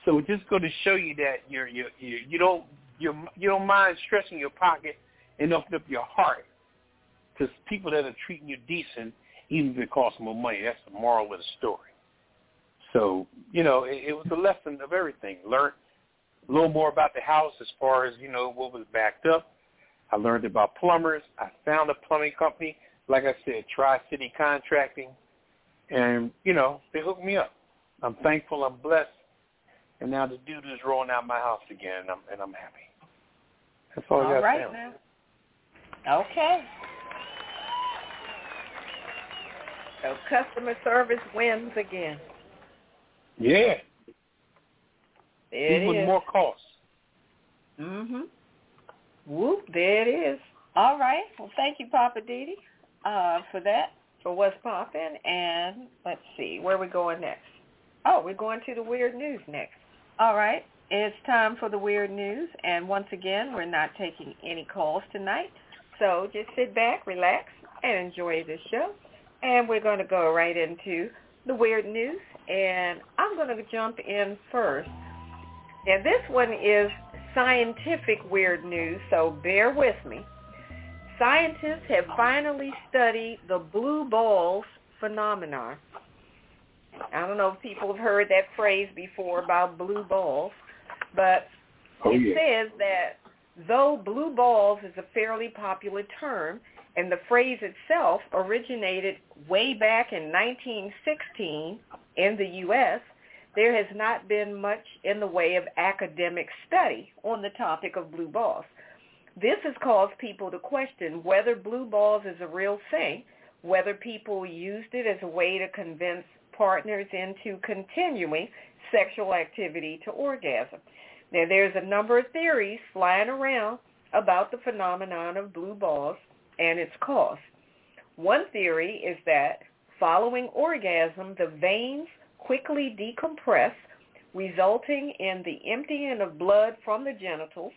So we're just going to show you that you don't mind stretching your pocket and open up your heart to people that are treating you decent, even if it costs more money. That's the moral of the story. So, you know, it was a lesson of everything. Learned a little more about the house as far as, you know, what was backed up. I learned about plumbers. I found a plumbing company, like I said, Tri-City Contracting. And, you know, they hooked me up. I'm thankful. I'm blessed. And now the dude is rolling out my house again, and I'm happy. That's all I got right to now. Okay. So customer service wins again. Yeah. There it is. With more costs. Mm-hmm. Whoop, there it is. All right. Well, thank you, Papa DD, for that, for what's popping. And let's see, where are we going next? Oh, we're going to the weird news next. All right. It's time for the weird news. And once again, we're not taking any calls tonight. So just sit back, relax, and enjoy this show. And we're going to go right into the weird news. And I'm going to jump in first. And this one is scientific weird news, so bear with me. Scientists have finally studied the blue balls phenomenon. I don't know if people have heard that phrase before about blue balls, but it says that though blue balls is a fairly popular term, and the phrase itself originated way back in 1916 in the U.S., there has not been much in the way of academic study on the topic of blue balls. This has caused people to question whether blue balls is a real thing, whether people used it as a way to convince partners into continuing sexual activity to orgasm. Now, there's a number of theories flying around about the phenomenon of blue balls and its cause. One theory is that following orgasm, the veins quickly decompress, resulting in the emptying of blood from the genitals.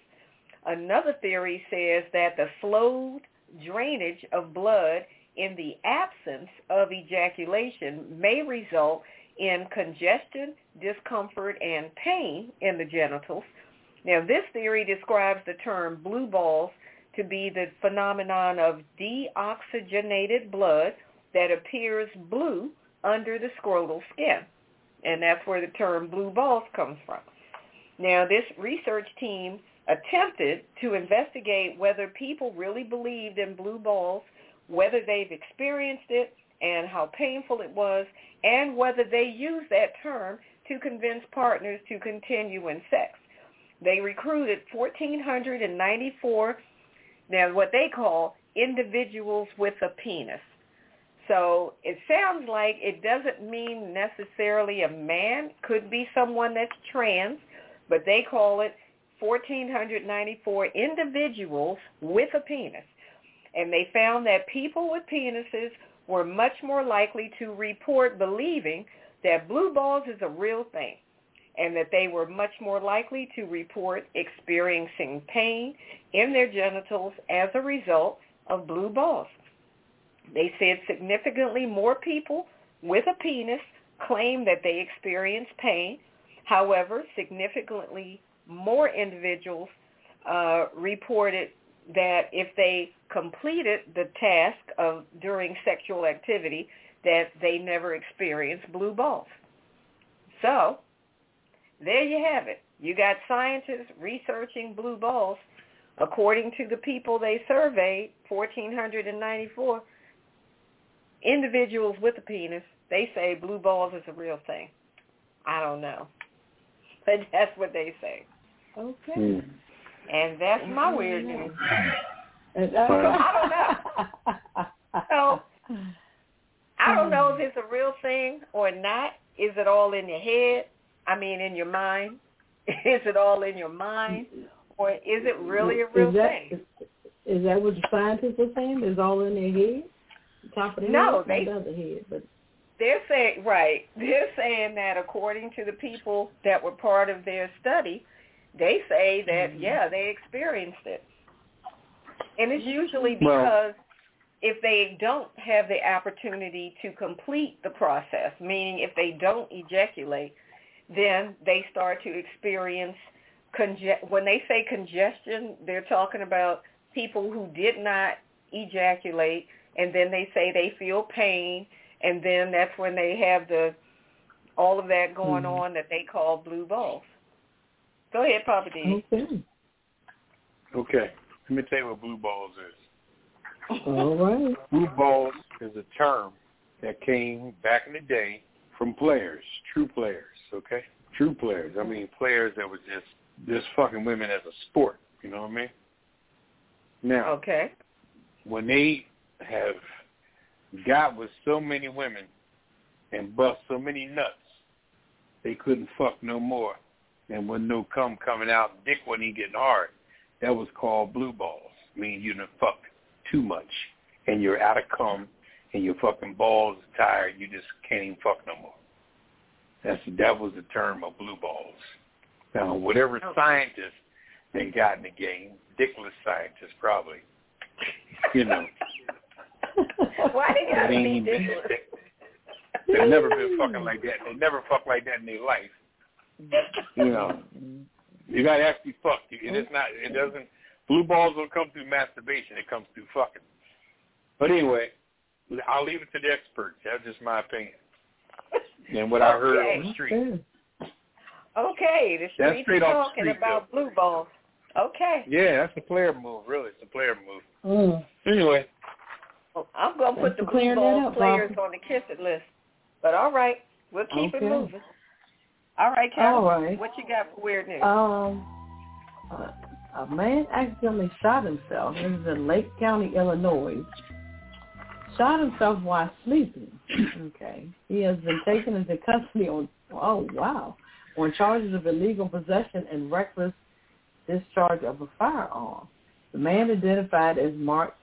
Another theory says that the slowed drainage of blood in the absence of ejaculation may result in congestion, discomfort, and pain in the genitals. Now, this theory describes the term blue balls to be the phenomenon of deoxygenated blood that appears blue under the scrotal skin. And that's where the term blue balls comes from. Now, this research team attempted to investigate whether people really believed in blue balls, whether they've experienced it, and how painful it was, and whether they used that term to convince partners to continue in sex. They recruited 1,494, now what they call individuals with a penis. So it sounds like it doesn't mean necessarily a man. Could be someone that's trans, but they call it 1,494 individuals with a penis. And they found that people with penises were much more likely to report believing that blue balls is a real thing, and that they were much more likely to report experiencing pain in their genitals as a result of blue balls. They said significantly more people with a penis claim that they experience pain. However, significantly more individuals reported that if they completed the task of during sexual activity, that they never experienced blue balls. So there you have it. You got scientists researching blue balls. According to the people they surveyed, 1,494 individuals with a penis, they say blue balls is a real thing. I don't know. But that's what they say. Okay. And that's my weird news. I don't know if it's a real thing or not. Is it all in your head? I mean, in your mind? Is it all in your mind? Or is it really a real thing? Is that what the scientists are saying? Is all in their head? Top of the no, head, they, the head, but. They're saying, right, they're saying that according to the people that were part of their study, they say that, yeah, they experienced it. And it's usually because if they don't have the opportunity to complete the process, meaning if they don't ejaculate, then they start to experience, when they say congestion, they're talking about people who did not ejaculate, and then they say they feel pain, and then that's when they have all of that going on that they call blue balls. Go ahead, Papa D. Okay. Let me tell you what blue balls is. All right. Blue balls is a term that came back in the day from players, true players, okay? True players. I mean, players that was just fucking women as a sport, you know what I mean? Now, okay, when they have got with so many women and bust so many nuts, they couldn't fuck no more. And when no cum coming out, dick wasn't even getting hard. That was called blue balls. I mean, you done fucked too much, and you're out of cum, and your fucking balls are tired. You just can't even fuck no more. That was the term of blue balls. Now, whatever scientist they got in the game, dickless scientist probably, you know. Why they gotta be dickless? They've never been fucking like that. They never fucked like that in their life. You know, you got to actually fuck. Blue balls don't come through masturbation. It comes through fucking. But anyway, I'll leave it to the experts. That's just my opinion. And what I heard on the street. Okay, the street is talking about blue balls. Okay. Yeah, that's a player move, really. It's a player move. Anyway. Well, I'm going to put the blue ball players on the kiss it list. But all right, we'll keep it moving. All right, Carol, what you got for weird news? A man accidentally shot himself. This is in Lake County, Illinois. Shot himself while sleeping. Okay. He has been taken into custody on charges of illegal possession and reckless discharge of a firearm. The man, identified as Mark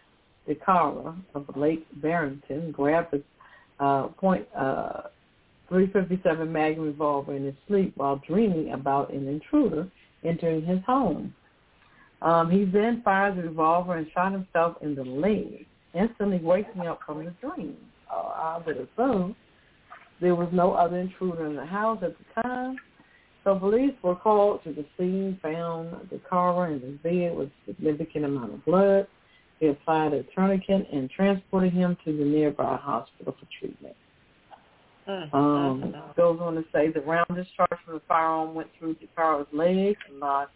DeCarlo of Lake Barrington, grabbed his .357 Magnum revolver in his sleep while dreaming about an intruder entering his home. He then fired the revolver and shot himself in the leg, instantly waking up from his dream. I would assume there was no other intruder in the house at the time, so police were called to the scene, found the car in his bed with a significant amount of blood. They applied a tourniquet and transported him to the nearby hospital for treatment. Goes on to say the round discharge from the firearm went through the car's legs and lodged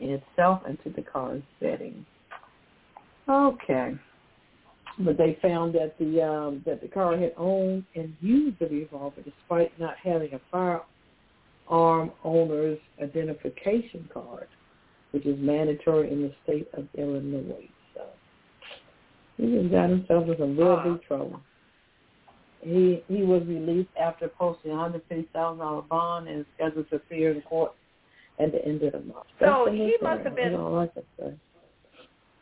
itself into the car's bedding. Okay. But they found that the car had owned and used the revolver despite not having a firearm owner's identification card, which is mandatory in the state of Illinois. So he just got himself in some real big trouble. He was released after posting a $150,000 bond and scheduled to appear in court at the end of the month. So he must have been.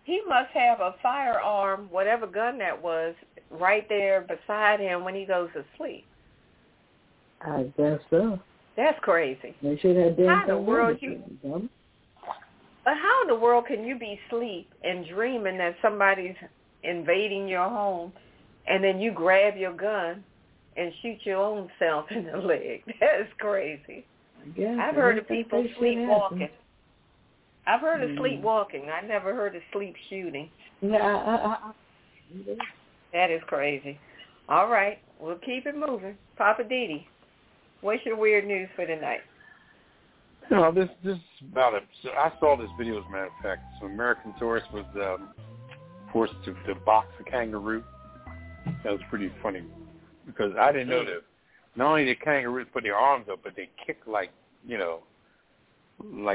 He must have a firearm, whatever gun that was, right there beside him when he goes to sleep. I guess so. That's crazy. They should have done But how in the world can you be asleep and dreaming that somebody's invading your home? And then you grab your gun and shoot your own self in the leg. That is crazy. I've heard of people sleepwalking. I've heard of sleepwalking. I never heard of sleep shooting. That is crazy. All right. We'll keep it moving. Papa DD, what's your weird news for tonight? You know, this is about it. So I saw this video, as a matter of fact. So American tourist was forced to box a kangaroo. That was pretty funny because I didn't know that not only did kangaroos put their arms up, but they kick like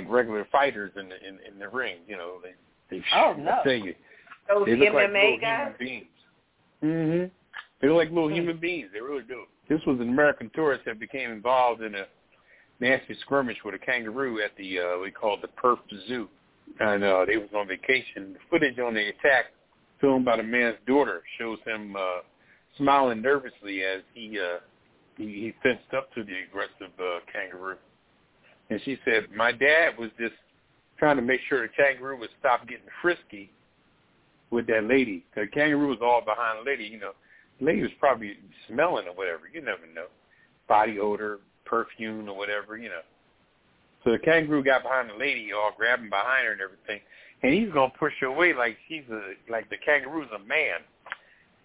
regular fighters in the ring. You know, they tell you. Those they look like little guys? Human beings. Mm-hmm. They look like little human beings. They really do. This was an American tourist that became involved in a nasty skirmish with a kangaroo at the we called the Perth Zoo, and they was on vacation. The footage on the attack, filmed by the man's daughter, shows him smiling nervously as he fenced up to the aggressive kangaroo. And she said, "My dad was just trying to make sure the kangaroo would stop getting frisky with that lady. The kangaroo was all behind the lady, you know. The lady was probably smelling or whatever. You never know, body odor, perfume or whatever, you know. So the kangaroo got behind the lady, all grabbing behind her and everything. And he's gonna push her away like like the kangaroo's a man,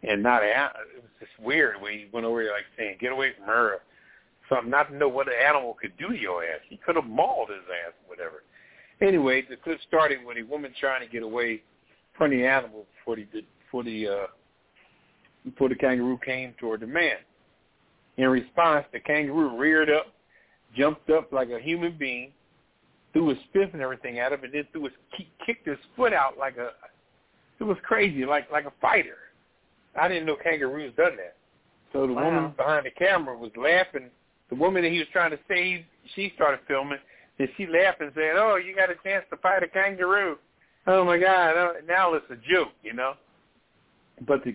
and not an animal. It was just weird when he went over there like saying, "Get away from her," or something. Not to know what an animal could do to your ass. He could have mauled his ass, or whatever. Anyway, the clip started with a woman trying to get away from the animal before the kangaroo came toward the man. In response, the kangaroo reared up, jumped up like a human being, threw his fist and everything at him, and then kicked his foot out like a. It was crazy, like a fighter. I didn't know kangaroos done that. So the woman behind the camera was laughing. The woman that he was trying to save, she started filming, and she laughed and said, "Oh, you got a chance to fight a kangaroo. Oh, my God, now it's a joke, you know." But the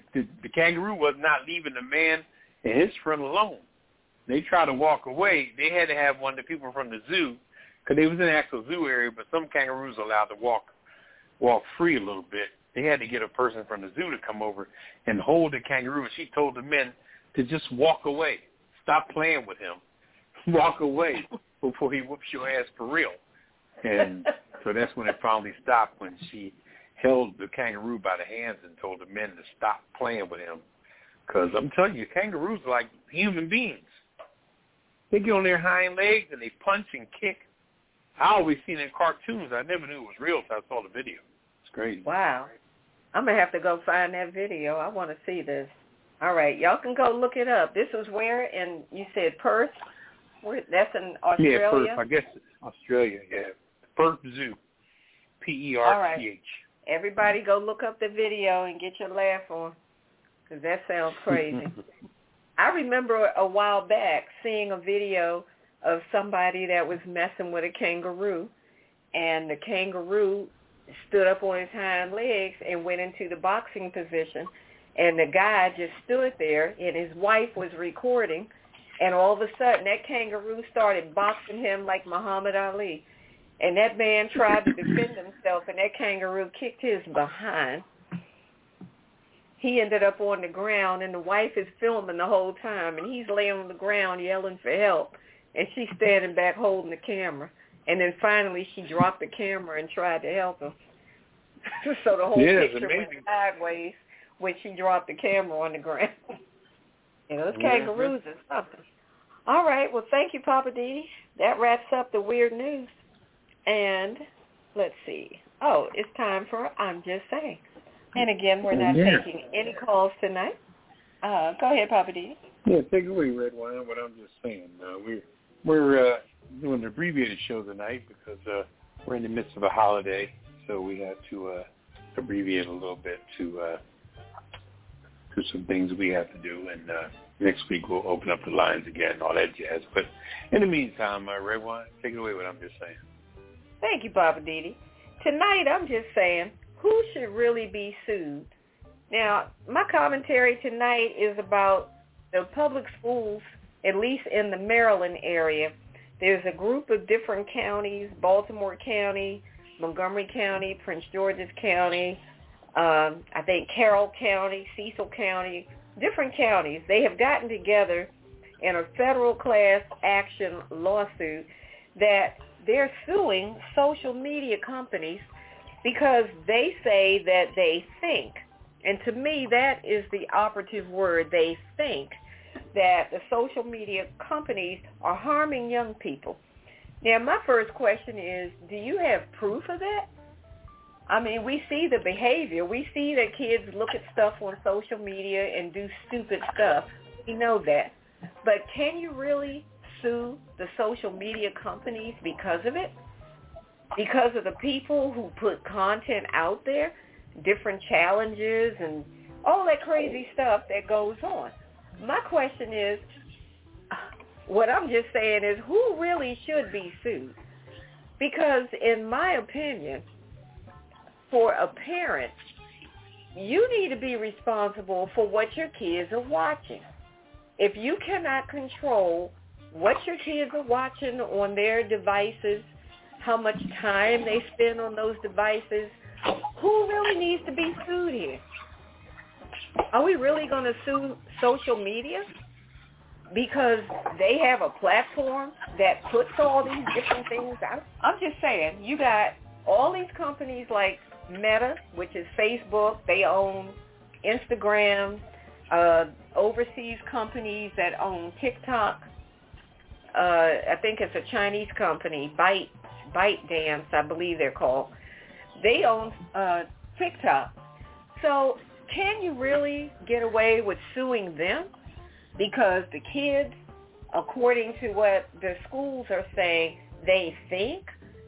kangaroo was not leaving the man and his friend alone. They tried to walk away. They had to have one of the people from the zoo, because they was in the actual zoo area, but some kangaroos allowed to walk free a little bit. They had to get a person from the zoo to come over and hold the kangaroo. And she told the men to just walk away. Stop playing with him. Walk away before he whoops your ass for real. And so that's when it finally stopped, when she held the kangaroo by the hands and told the men to stop playing with him. Because I'm telling you, kangaroos are like human beings. They get on their hind legs and they punch and kick. I always seen it in cartoons. I never knew it was real until I saw the video. It's crazy. Wow. I'm going to have to go find that video. I want to see this. All right. Y'all can go look it up. This was where? And you said Perth? That's in Australia? Yeah, Perth. I guess it's Australia, yeah. Perth Zoo. P-E-R-T-H. All right. Everybody go look up the video and get your laugh on. Because that sounds crazy. I remember a while back seeing a video of somebody that was messing with a kangaroo, and the kangaroo stood up on his hind legs and went into the boxing position, and the guy just stood there, and his wife was recording, and all of a sudden that kangaroo started boxing him like Muhammad Ali, and that man tried to defend himself, and that kangaroo kicked his behind. He ended up on the ground, and the wife is filming the whole time, and he's laying on the ground yelling for help, and she's standing back holding the camera. And then finally she dropped the camera and tried to help him. So the whole picture went sideways when she dropped the camera on the ground. You know, those kangaroos are something. All right. Well, thank you, Papa DD. That wraps up the weird news. And let's see. Oh, it's time for I'm Just Saying. And again, we're not taking any calls tonight. Go ahead, Papa DD. Yeah, take away, Redwine, what I'm just saying. We're doing an abbreviated show tonight because we're in the midst of a holiday, so we have to abbreviate a little bit to some things we have to do. And next week we'll open up the lines again and all that jazz. But in the meantime, Redwine, take it away what I'm just saying. Thank you, Papa DD. Tonight I'm just saying, who should really be sued? Now, my commentary tonight is about the public schools, at least in the Maryland area. There's a group of different counties, Baltimore County, Montgomery County, Prince George's County, I think Carroll County, Cecil County, different counties. They have gotten together in a federal class action lawsuit that they're suing social media companies because they say that they think, and to me that is the operative word, they think, that the social media companies are harming young people. Now, my first question is, do you have proof of that? I mean, we see the behavior. We see that kids look at stuff on social media and do stupid stuff. We know that. But can you really sue the social media companies because of it? Because of the people who put content out there? different challenges and all that crazy stuff that goes on. My question is, what I'm just saying is, who really should be sued? Because in my opinion, for a parent, you need to be responsible for what your kids are watching. If you cannot control what your kids are watching on their devices, how much time they spend on those devices, who really needs to be sued here? Are we really going to sue social media because they have a platform that puts all these different things out? I'm just saying, you got all these companies like Meta, which is Facebook, they own Instagram, overseas companies that own TikTok. I think it's a Chinese company, ByteDance, I believe they're called. They own TikTok. So can you really get away with suing them? Because the kids, according to what the schools are saying, they think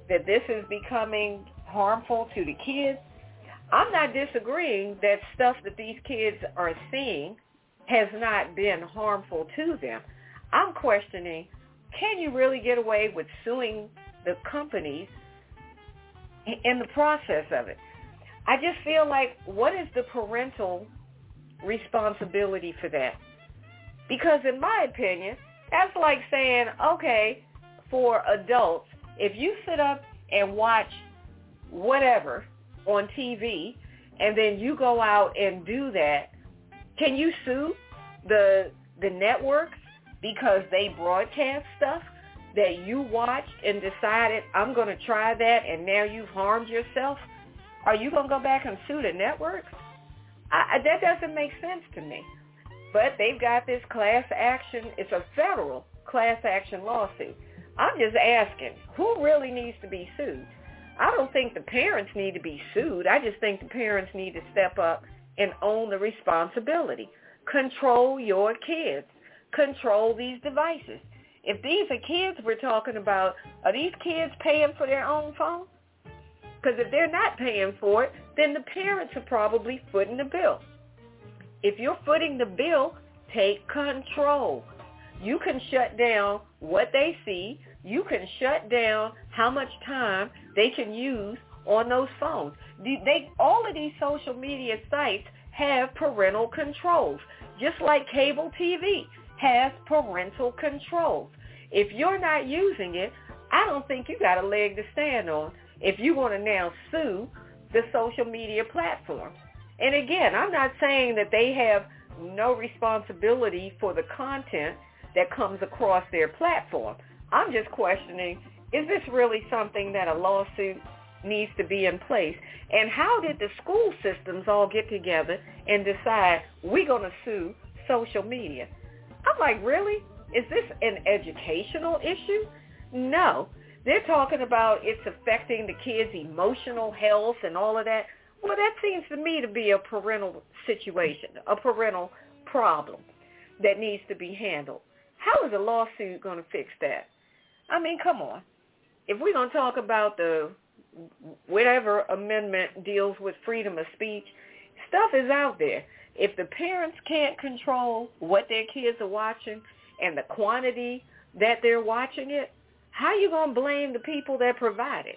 that this is becoming harmful to the kids. I'm not disagreeing that stuff that these kids are seeing has not been harmful to them. I'm questioning, can you really get away with suing the companies in the process of it? I just feel like, what is the parental responsibility for that? Because in my opinion, that's like saying, okay, for adults, if you sit up and watch whatever on TV and then you go out and do that, can you sue the networks because they broadcast stuff that you watched and decided, I'm going to try that, and now you've harmed yourself? Are you going to go back and sue the networks? That doesn't make sense to me. But they've got this class action. It's a federal class action lawsuit. I'm just asking, who really needs to be sued? I don't think the parents need to be sued. I just think the parents need to step up and own the responsibility. Control your kids. Control these devices. If these are kids we're talking about, are these kids paying for their own phone? Because if they're not paying for it, then the parents are probably footing the bill. If you're footing the bill, take control. You can shut down what they see. You can shut down how much time they can use on those phones. All of these social media sites have parental controls, just like cable TV has parental controls. If you're not using it, I don't think you got a leg to stand on if you want to now sue the social media platforms. And again, I'm not saying that they have no responsibility for the content that comes across their platform. I'm just questioning, is this really something that a lawsuit needs to be in place? And how did the school systems all get together and decide, we're going to sue social media? I'm like, really? Is this an educational issue? No. They're talking about it's affecting the kids' emotional health and all of that. Well, that seems to me to be a parental situation, a parental problem that needs to be handled. How is a lawsuit going to fix that? I mean, come on. If we're going to talk about the whatever amendment deals with freedom of speech, stuff is out there. If the parents can't control what their kids are watching and the quantity that they're watching it, how are you going to blame the people that provide it?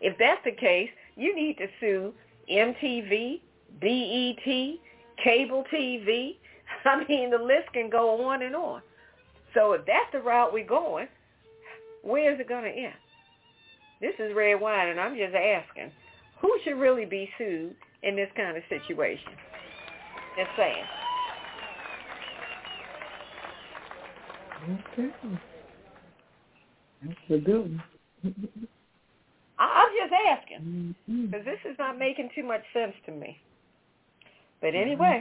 If that's the case, you need to sue MTV, BET, cable TV. I mean, the list can go on and on. So if that's the route we're going, where is it going to end? This is Redwine, and I'm just asking, who should really be sued in this kind of situation? Just saying. Okay. That's a good one. I'm just asking, because this is not making too much sense to me. But anyway,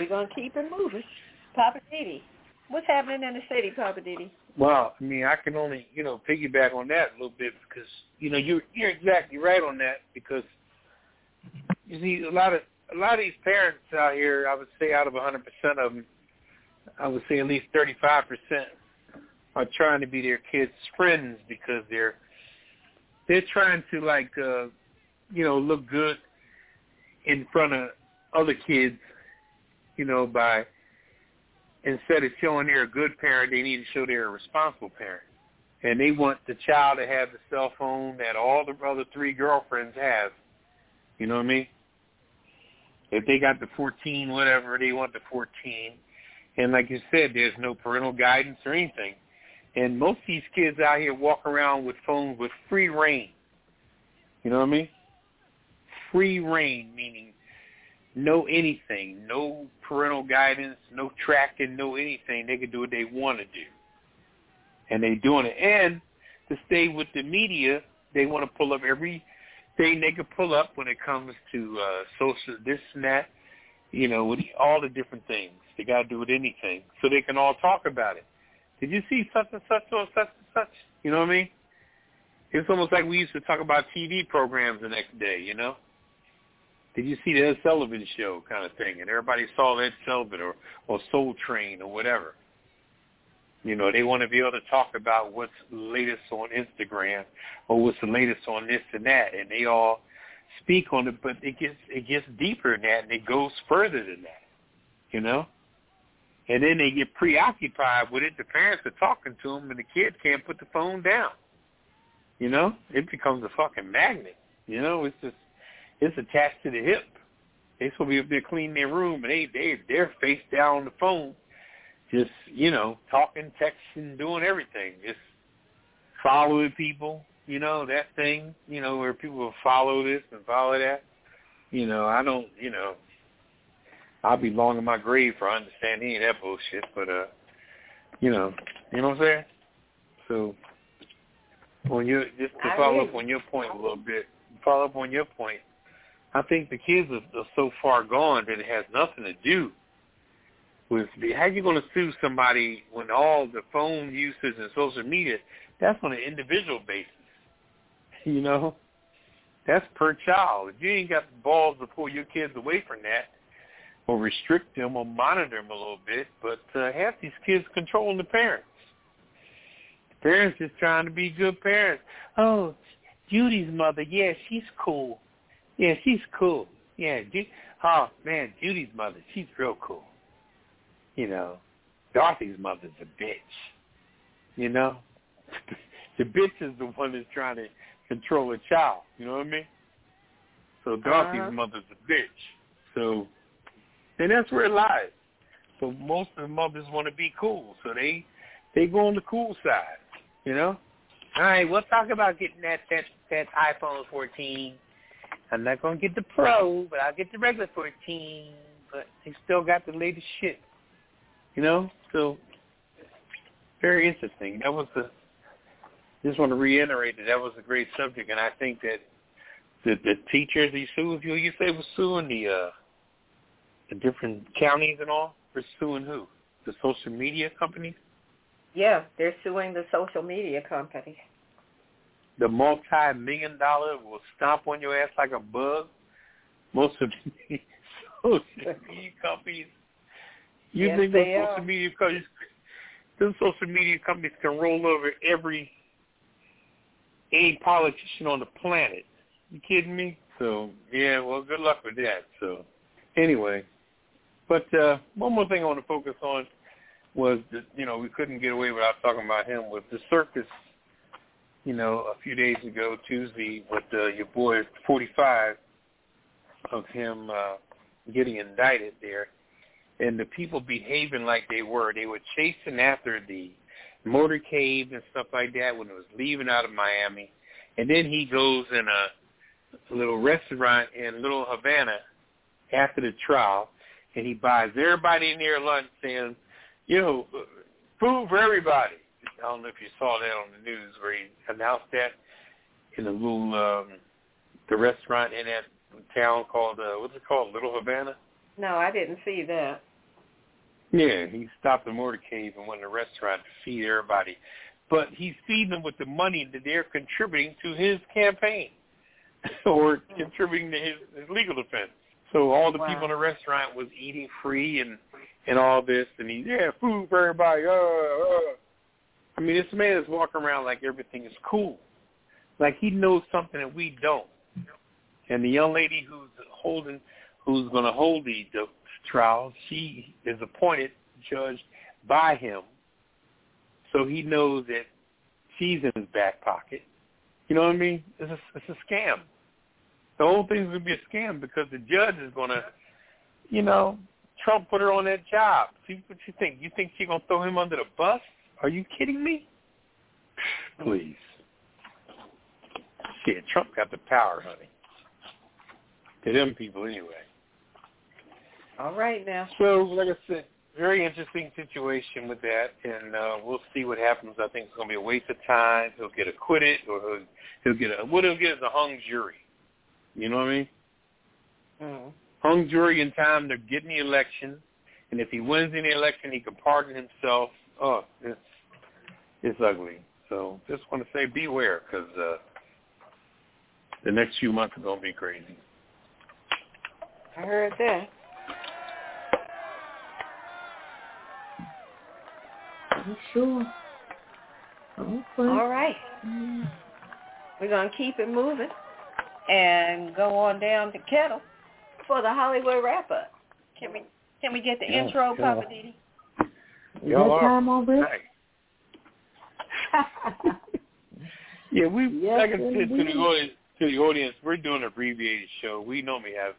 we're going to keep it moving. Papa DD, what's happening in the city, Papa DD? Well, I mean, I can only, piggyback on that a little bit because, you're exactly right on that because, you see, a lot of these parents out here, I would say out of 100% of them, I would say at least 35% are trying to be their kids' friends because they're trying to, like, you know, look good in front of other kids, you know, by instead of showing they're a good parent, they need to show they're a responsible parent. And they want the child to have the cell phone that all the other three girlfriends have. You know what I mean? If they got the 14, whatever, they want the 14. And like you said, there's no parental guidance or anything. And most of these kids out here walk around with phones with free reign. You know what I mean? Free reign, meaning no anything, no parental guidance, no tracking, no anything. They can do what they want to do. And they're doing it. And to stay with the media, they want to pull up everything they can pull up when it comes to social this and that, you know, with all the different things. They got to do with anything so they can all talk about it. Did you see such and such on such and such? You know what I mean? It's almost like we used to talk about TV programs the next day, you know? Did you see the Ed Sullivan show kind of thing? And everybody saw Ed Sullivan or Soul Train or whatever. You know, they want to be able to talk about what's latest on Instagram or what's the latest on this and that. And they all speak on it, but it gets deeper than that, and it goes further than that, you know? And then they get preoccupied with it. The parents are talking to them, and the kid can't put the phone down. You know, it becomes a fucking magnet. You know, it's attached to the hip. They supposed to be up there cleaning their room, and they're face down on the phone, just, you know, talking, texting, doing everything, just following people. You know, that thing. You know, where people will follow this and follow that. You know, I don't. You know, I'll be long in my grave for understanding any of that bullshit. But you know what I'm saying. So. On your, just to follow up on your point a little bit, I think the kids are so far gone that it has nothing to do with how you going to sue somebody when all the phone usage and social media, that's on an individual basis, you know? That's per child. If you ain't got the balls to pull your kids away from that or restrict them or monitor them a little bit, but half these kids controlling the parents. Parents just trying to be good parents. Oh, Judy's mother, yeah, she's cool. Yeah, she's cool. Yeah, oh, man, Judy's mother, she's real cool. You know, Dorothy's mother's a bitch. You know? The bitch is the one that's trying to control a child. You know what I mean? So Dorothy's mother's a bitch. So, and that's where it lies. So most of the mothers want to be cool. So they go on the cool side. You know? All right, we'll talk about getting that iPhone 14. I'm not going to get the Pro, but I'll get the regular 14. But they still got the latest shit. You know? So, very interesting. That was just want to reiterate that was a great subject. And I think that the teachers, you say were suing the different counties and all? Were suing who? The social media companies? Yeah, they're suing the social media company. The multi-million-dollar will stomp on your ass like a bug. Most of the social media companies, think those social media companies can roll over any politician on the planet. You kidding me? So, yeah, well, good luck with that. So, anyway, but one more thing I want to focus on. Was that, you know, we couldn't get away without talking about him with the circus, you know, a few days ago, Tuesday, with your boy 45, of him getting indicted there, and the people behaving like they were. They were chasing after the motorcade and stuff like that when it was leaving out of Miami, and then he goes in a little restaurant in Little Havana after the trial, and he buys everybody in there lunch saying, you know, food for everybody. I don't know if you saw that on the news where he announced that in a little, the restaurant in that town called, what's it called, Little Havana? No, I didn't see that. Yeah, he stopped the motorcade and went to the restaurant to feed everybody. But he's feeding them with the money that they're contributing to his campaign or contributing to his legal defense. So all the people in the restaurant was eating free and all this, and he's, food for everybody. I mean, this man is walking around like everything is cool. Like he knows something that we don't. And the young lady who's going to hold the trial, she is appointed judge by him. So he knows that she's in his back pocket. You know what I mean? It's a scam. The whole thing's going to be a scam because the judge is going to, you know, Trump put her on that job. See what you think. You think she's going to throw him under the bus? Are you kidding me? Please. Shit, Trump got the power, honey. To them people anyway. All right now. So, like I said, very interesting situation with that, and we'll see what happens. I think it's going to be a waste of time. He'll get acquitted, or he'll get is a hung jury. You know what I mean? Mm-hmm. Hung jury in time to get in the election, and if he wins in the election, he can pardon himself. Oh, it's ugly. So just want to say beware, because the next few months are going to be crazy. I heard that. I'm sure. Okay. All right. We're going to keep it moving and go on down to Ketel for the Hollywood wrap-up. Can we get the intro, Papa DD? Nice. Yeah, like I said to the audience, we're doing an abbreviated show. We normally have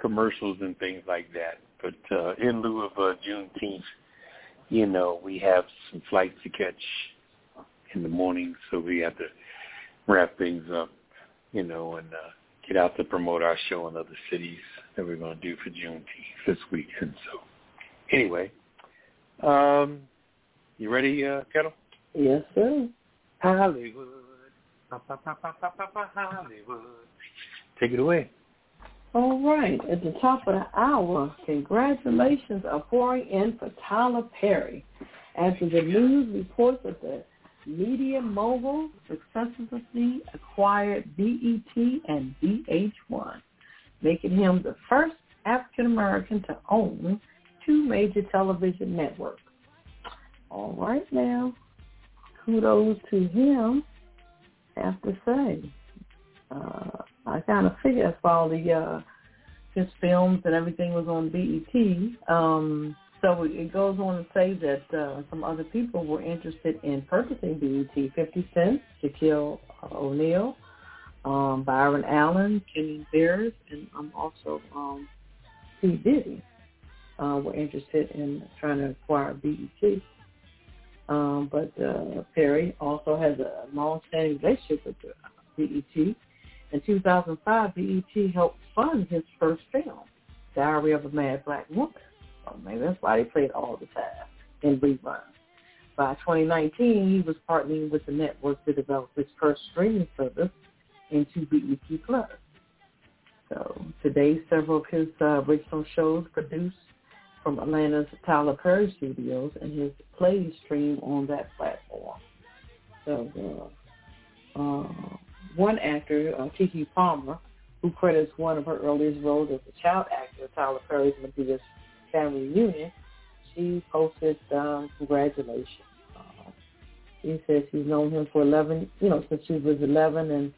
commercials and things like that, but in lieu of Juneteenth, you know, we have some flights to catch in the morning, so we have to wrap things up, you know, and get out to promote our show in other cities that we're going to do for Juneteenth this weekend. So anyway, you ready, Ketel? Yes, sir. Hollywood. Hollywood. Take it away. All right. At the top of the hour, congratulations are pouring in for Tyler Perry after the news reports that the media mogul successfully acquired BET and BH1, making him the first African-American to own two major television networks. All right now, kudos to him, I have to say. I kind of figured that's why all the his films and everything was on BET. So it goes on to say that some other people were interested in purchasing BET. 50 Cent, Shaquille O'Neal, Byron Allen, Kenny Bears, and also P. Diddy were interested in trying to acquire BET. But Perry also has a long-standing relationship with BET. In 2005, BET helped fund his first film, Diary of a Mad Black Woman. So maybe that's why they play it all the time in reruns. By 2019, he was partnering with the network to develop his first streaming service into BET+. So today, several of his original shows produced from Atlanta's Tyler Perry Studios and his plays stream on that platform. So, one actor, Kiki Palmer, who credits one of her earliest roles as a child actor, Tyler Perry's Medea's family reunion, she posted congratulations. She says she's known him for 11, you know, since she was 11, and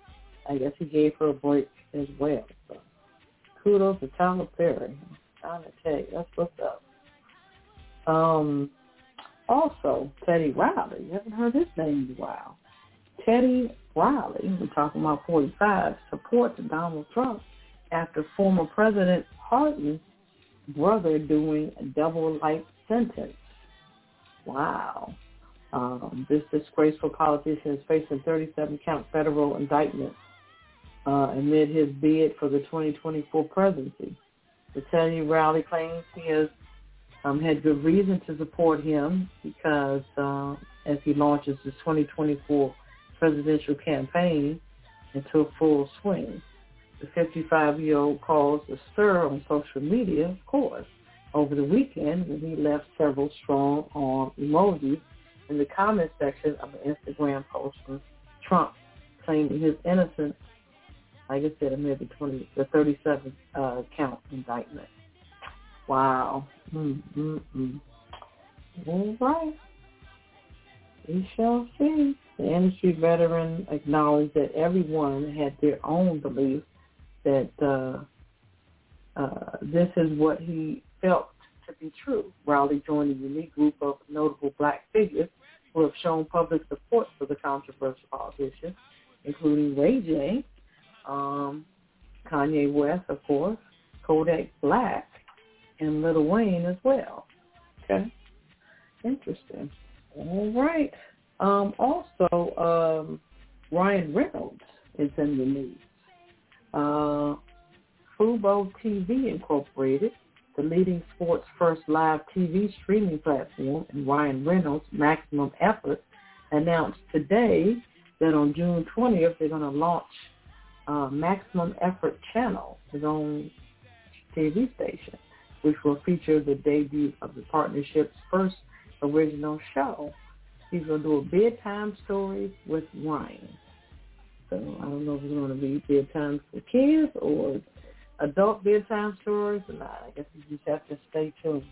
I guess he gave her a break as well. So kudos to Tyler Perry. I'm trying to tell you, that's what's up. Also, Teddy Riley. You haven't heard his name in a while. Teddy Riley, we're talking about 45, supports Donald Trump after former President Harden's brother doing a double life sentence. Wow. This disgraceful politician is facing 37-count federal indictment amid his bid for the 2024 presidency. The Teddy Riley claims he has had good reason to support him because as he launches his 2024 presidential campaign into full swing. The 55-year-old caused a stir on social media, of course, over the weekend when he left several strong-arm emojis in the comment section of an Instagram post from Trump, claiming his innocence, like I said, amid the 37-count indictment. Wow. All right. We shall see. The industry veteran acknowledged that everyone had their own beliefs that this is what he felt to be true. Riley joined a unique group of notable black figures who have shown public support for the controversial politician, including Ray J, Kanye West, of course, Kodak Black, and Lil Wayne as well. Okay. Interesting. All right. Also, Ryan Reynolds is in the news. Fubo TV Incorporated, the leading sports first live TV streaming platform, and Ryan Reynolds' Maximum Effort, announced today that on June 20th they're going to launch Maximum Effort Channel, his own TV station, which will feature the debut of the partnership's first original show. He's going to do a bedtime story with Ryan. So I don't know if it's going to be bedtime for kids or adult bedtime stories or not. I guess you just have to stay tuned.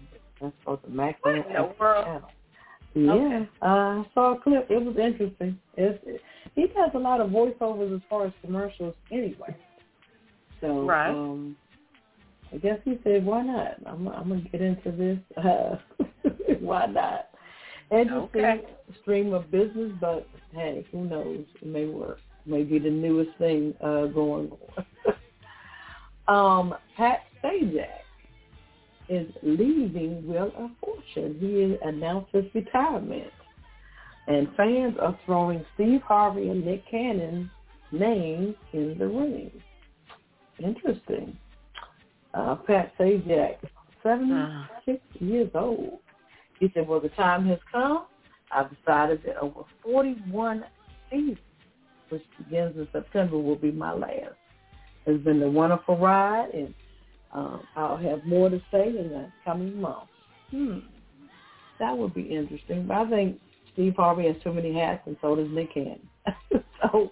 That's supposed to Maximum Effort Channel. Yeah, okay. I saw a clip. It was interesting. He does a lot of voiceovers as far as commercials anyway. So right. I guess he said, why not? I'm going to get into this. Why not? Interesting stream of business, but hey, who knows? It may work. Maybe the newest thing going on. Pat Sajak is leaving Wheel of Fortune. He announced his retirement. And fans are throwing Steve Harvey and Nick Cannon's names in the ring. Interesting. Pat Sajak, 76 years old. He said, well, the time has come. I've decided that over 41 seasons, which begins in September, will be my last. It's been a wonderful ride, and I'll have more to say in the coming months. That would be interesting. But I think Steve Harvey has too many hats, and so does Nick Cannon. So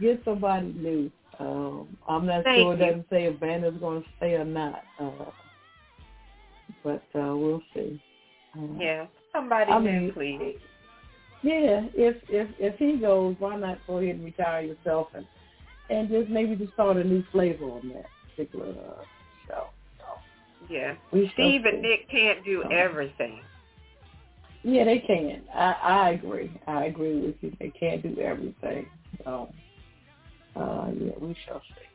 get somebody new. I'm not sure it doesn't say if Vanna's going to stay or not. But we'll see. Yeah, somebody new, please. Yeah, if he goes, why not go ahead and retire yourself and just maybe just start a new flavor on that particular show. So, yeah, Steve and Nick can't do everything. Yeah, they can. I agree. I agree with you. They can't do everything. So, yeah, we shall see.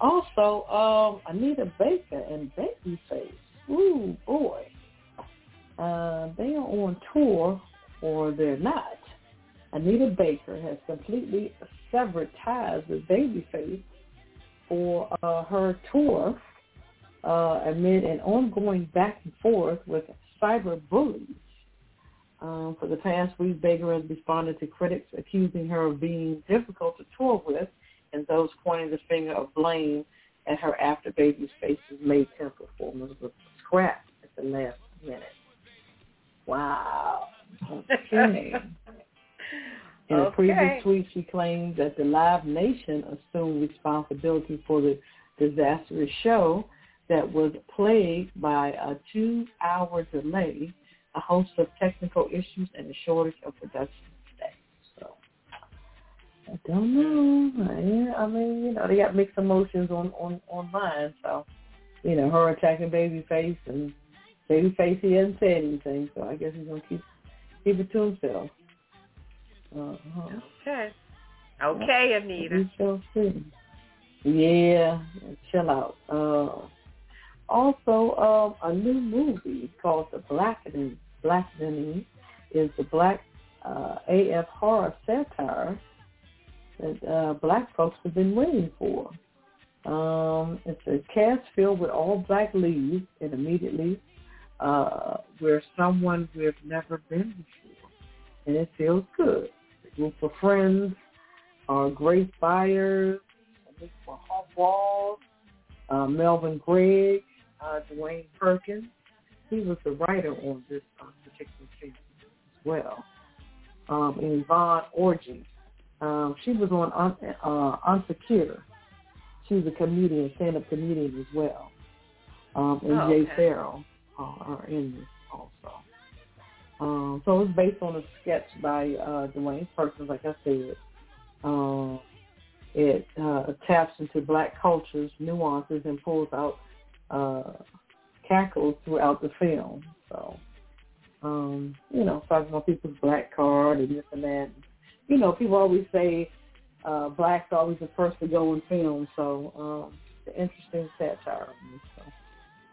Also, Anita Baker and Babyface. Ooh, boy. They are on tour, or they're not. Anita Baker has completely severed ties with Babyface for her tour amid an ongoing back and forth with cyber bullies. For the past week, Baker has responded to critics accusing her of being difficult to tour with and those pointing the finger of blame at her after Babyface's May 10th performance was scrapped at the last minute. Wow. Okay. In a previous tweet, she claimed that the Live Nation assumed responsibility for the disastrous show that was plagued by a 2-hour delay, a host of technical issues, and a shortage of production staff. So, I don't know. I mean, you know, they got mixed emotions online. So, you know, her attacking Babyface and Babyface, he hasn't said anything, so I guess he's going to keep it to himself. Okay, Anita. We shall see. Yeah, chill out. Also, a new movie called The Blackening is the black AF horror satire that black folks have been waiting for. It's a cast filled with all black leads, and immediately we're someone we've never been before, and it feels good. A group of friends are Grace Byers, Alicia Hall, Melvin Gregg, Dwayne Perkins. He was the writer on this particular season as well. And Yvonne Orji. She was on Unsecure. She's a comedian, stand-up comedian as well. Jay Farrell are in this also. So it's based on a sketch by Dwayne Perkins, like I said. It taps into Black culture's nuances and pulls out cackles throughout the film. So, you know, talking about people's Black card and this and that. You know, people always say Black's always the first to go in film. So, it's an interesting satire. So,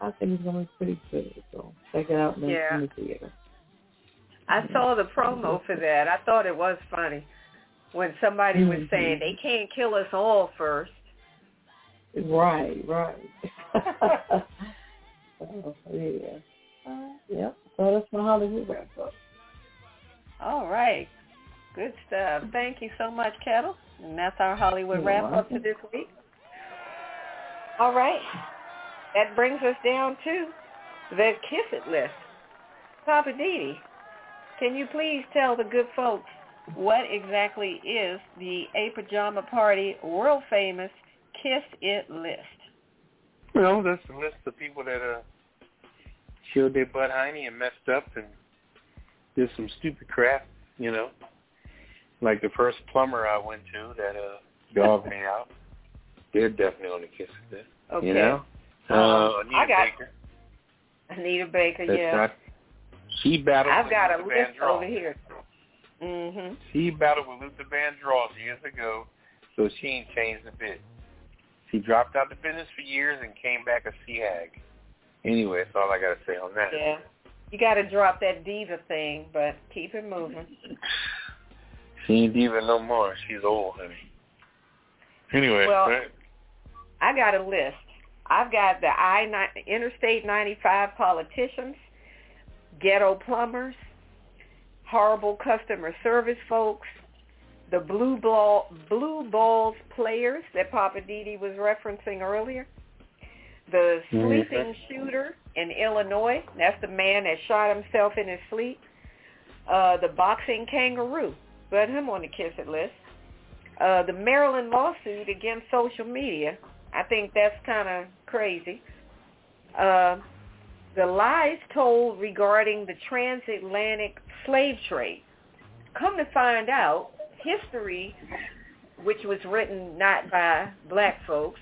I think it's going to be pretty good. So, check it out in the theater. I saw the promo for that. I thought it was funny when somebody was saying they can't kill us all first. Right, right. Oh, yeah. Yep. So that's my Hollywood wrap up. All right. Good stuff. Thank you so much, Ketel. And that's our Hollywood wrap up for this week. All right. That brings us down to the Kiss It list. Papa DD, can you please tell the good folks what exactly is the A Pajama Party world famous Kiss It list? Well, that's the list of people that chilled their butt hiney and messed up and did some stupid crap, you know. Like the first plumber I went to that dogged me out. They're definitely on the Kiss It list. Okay. You know? Anita Baker, that's she battled I've got Luther a list Vandross. Over here. Mm-hmm. She battled with Luther Vandross years ago, so she ain't changed a bit. She dropped out the business for years and came back a sea hag. Anyway, that's all I got to say on that. Yeah. You got to drop that diva thing, but keep it moving. She ain't diva no more. She's old, honey. Anyway. Well, right. I got a list. I've got the Interstate 95 politicians, ghetto plumbers, horrible customer service folks, the Blue Balls players that Papa DD was referencing earlier, the sleeping shooter in Illinois, that's the man that shot himself in his sleep, the boxing kangaroo, put him on the Kiss It list, the Maryland lawsuit against social media, I think that's kind of crazy, the lies told regarding the transatlantic slave trade. Come to find out, history, which was written not by Black folks,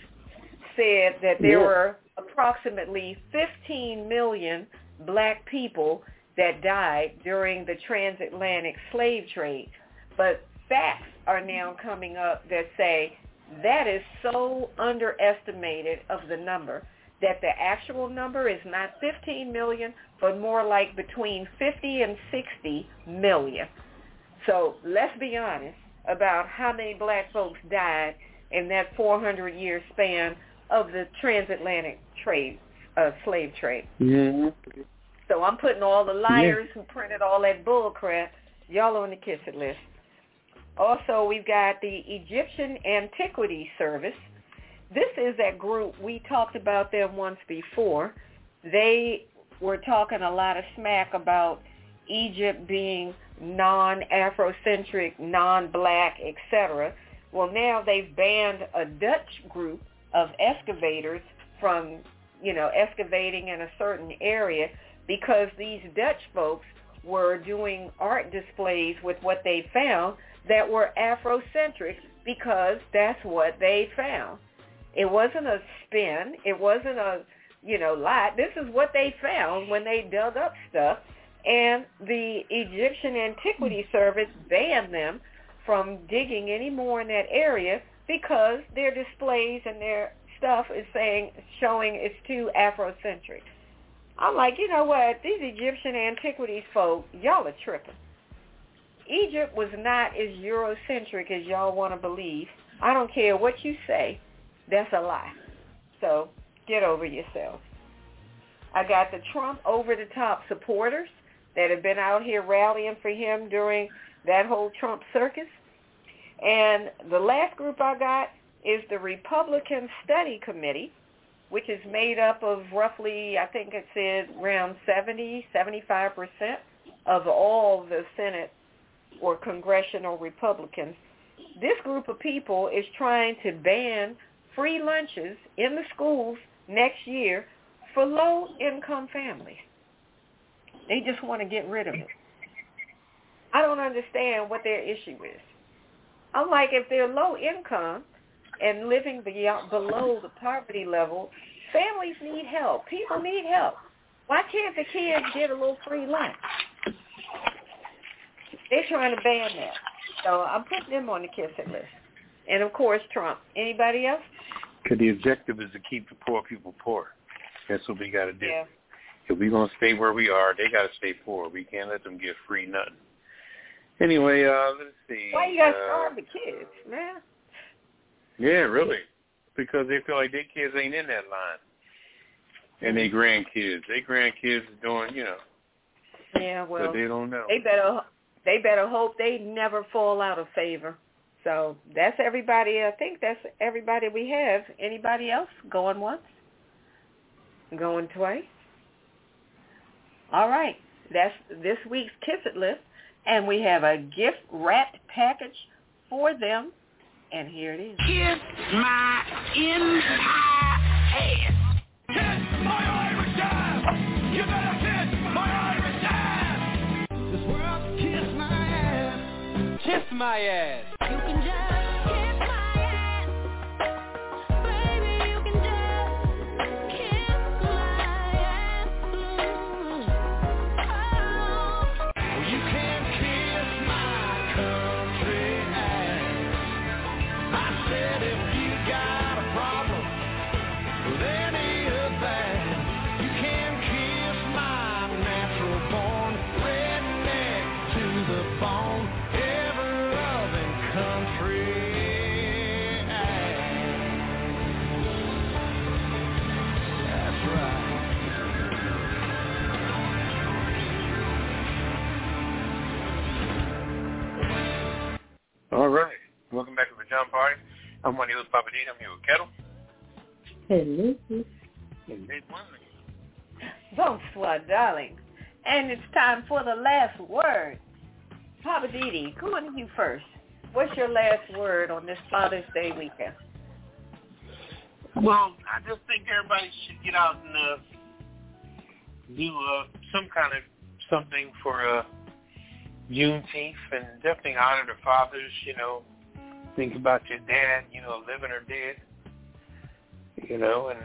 said that there were approximately 15 million Black people that died during the transatlantic slave trade. But facts are now coming up that say that is so underestimated of the number that the actual number is not 15 million, but more like between 50 and 60 million. So let's be honest about how many Black folks died in that 400-year span of the transatlantic trade, slave trade. Yeah. So I'm putting all the liars who printed all that bull crap, y'all on the Kiss It list. Also, we've got the Egyptian Antiquity Service. This is that group, we talked about them once before. They were talking a lot of smack about Egypt being non-Afrocentric, non-Black, etc. Well, now they've banned a Dutch group of excavators from, you know, excavating in a certain area because these Dutch folks were doing art displays with what they found that were Afrocentric because that's what they found. It wasn't a spin. It wasn't a, you know, lie. This is what they found when they dug up stuff. And the Egyptian Antiquity Service banned them from digging any more in that area because their displays and their stuff is showing it's too Afrocentric. I'm like, you know what? These Egyptian antiquities folk, y'all are tripping. Egypt was not as Eurocentric as y'all want to believe. I don't care what you say. That's a lie. So get over yourself. I got the Trump over-the-top supporters that have been out here rallying for him during that whole Trump circus. And the last group I got is the Republican Study Committee, which is made up of roughly, I think it said around 70, 75% of all the Senate or congressional Republicans. This group of people is trying to ban free lunches in the schools next year for low-income families. They just want to get rid of it. I don't understand what their issue is. I'm like, if they're low income, and living below the poverty level, families need help. People need help. Why can't the kids get a little free lunch? They're trying to ban that. So I'm putting them on the kissing list. And, of course, Trump. Anybody else? Because the objective is to keep the poor people poor. That's what we got to do. Yeah. If we're going to stay where we are, they got to stay poor. We can't let them get free nothing. Anyway, let's see. Why you got to starve the kids, man? Yeah, really. Because they feel like their kids ain't in that line. And their grandkids. Their grandkids are doing, you know. Yeah, well. But they don't know. They better hope they never fall out of favor. So that's everybody. I think that's everybody we have. Anybody else? Going once? Going twice? All right. That's this week's Kiss It List. And we have a gift-wrapped package for them. And here it is. Kiss my entire ass. Kiss my Irish ass. You better kiss my Irish ass. This world, kiss my ass. Kiss my ass. You can just kiss my ass. Baby, you can just kiss my ass. Oh. You can't kiss my country ass. I said if you got a problem, then eat a bath. You can't kiss my natural born redneck to the bone. Country ass. That's right. All right. Welcome back to the John Party. I'm one of those Papa DD. I'm here with Ketel. Hello. Bonsoir, darling. And it's time for the last word. Papa DD, go on to you first. What's your last word on this Father's Day weekend? Well, I just think everybody should get out and do some kind of something for Juneteenth and definitely honor the fathers, you know. Think about your dad, you know, living or dead, you know, and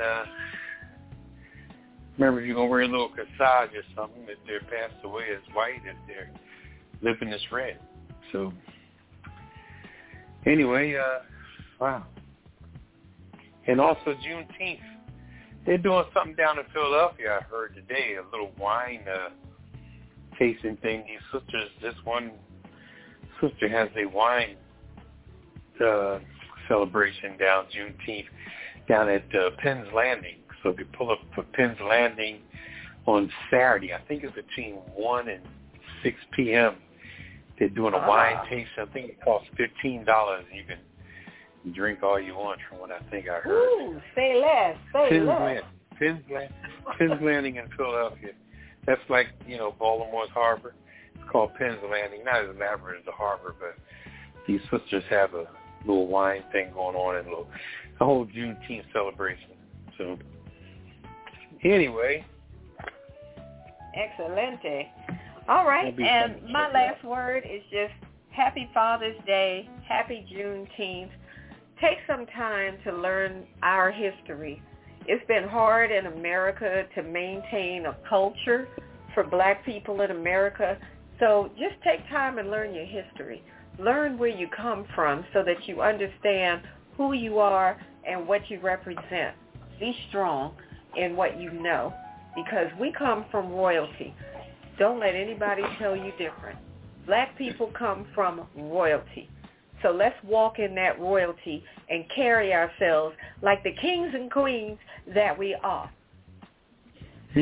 remember if you're going to wear a little corsage or something, if they're passed away, it's white, if they're living, it's red. So... anyway, wow. And also Juneteenth. They're doing something down in Philadelphia, I heard today, a little wine tasting thing. These sisters, this one sister has a wine celebration down Juneteenth down at Penn's Landing. So if you pull up for Penn's Landing on Saturday, I think it's between 1 and 6 p.m., they're doing a wine taste. I think it costs $15, and you can drink all you want from what I think I heard. Ooh, say less, say less. Penn's Landing in Philadelphia. That's like, you know, Baltimore's Harbor. It's called Penn's Landing. Not as elaborate as the harbor, but these sisters have a little wine thing going on and a whole Juneteenth celebration. So, anyway. Excelente. All right, and my last word is just happy Father's Day, happy Juneteenth. Take some time to learn our history. It's been hard in America to maintain a culture for black people in America, so just take time and learn your history. Learn where you come from so that you understand who you are and what you represent. Be strong in what you know because we come from royalty. Don't let anybody tell you different. Black people come from royalty. So let's walk in that royalty and carry ourselves like the kings and queens that we are.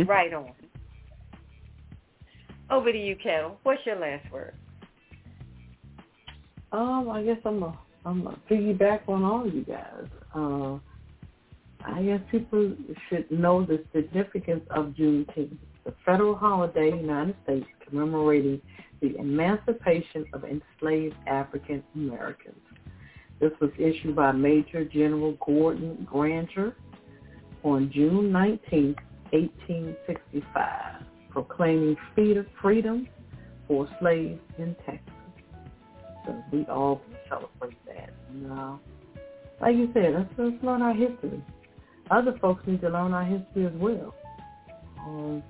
Right on. Over to you, Ketel. What's your last word? I guess I'm a piggyback on all you guys. I guess people should know the significance of Juneteenth. The federal holiday in the United States commemorating the emancipation of enslaved African Americans. This was issued by Major General Gordon Granger on June 19, 1865, proclaiming freedom for slaves in Texas. So we all celebrate that. Like you said, let's learn our history. Other folks need to learn our history as well.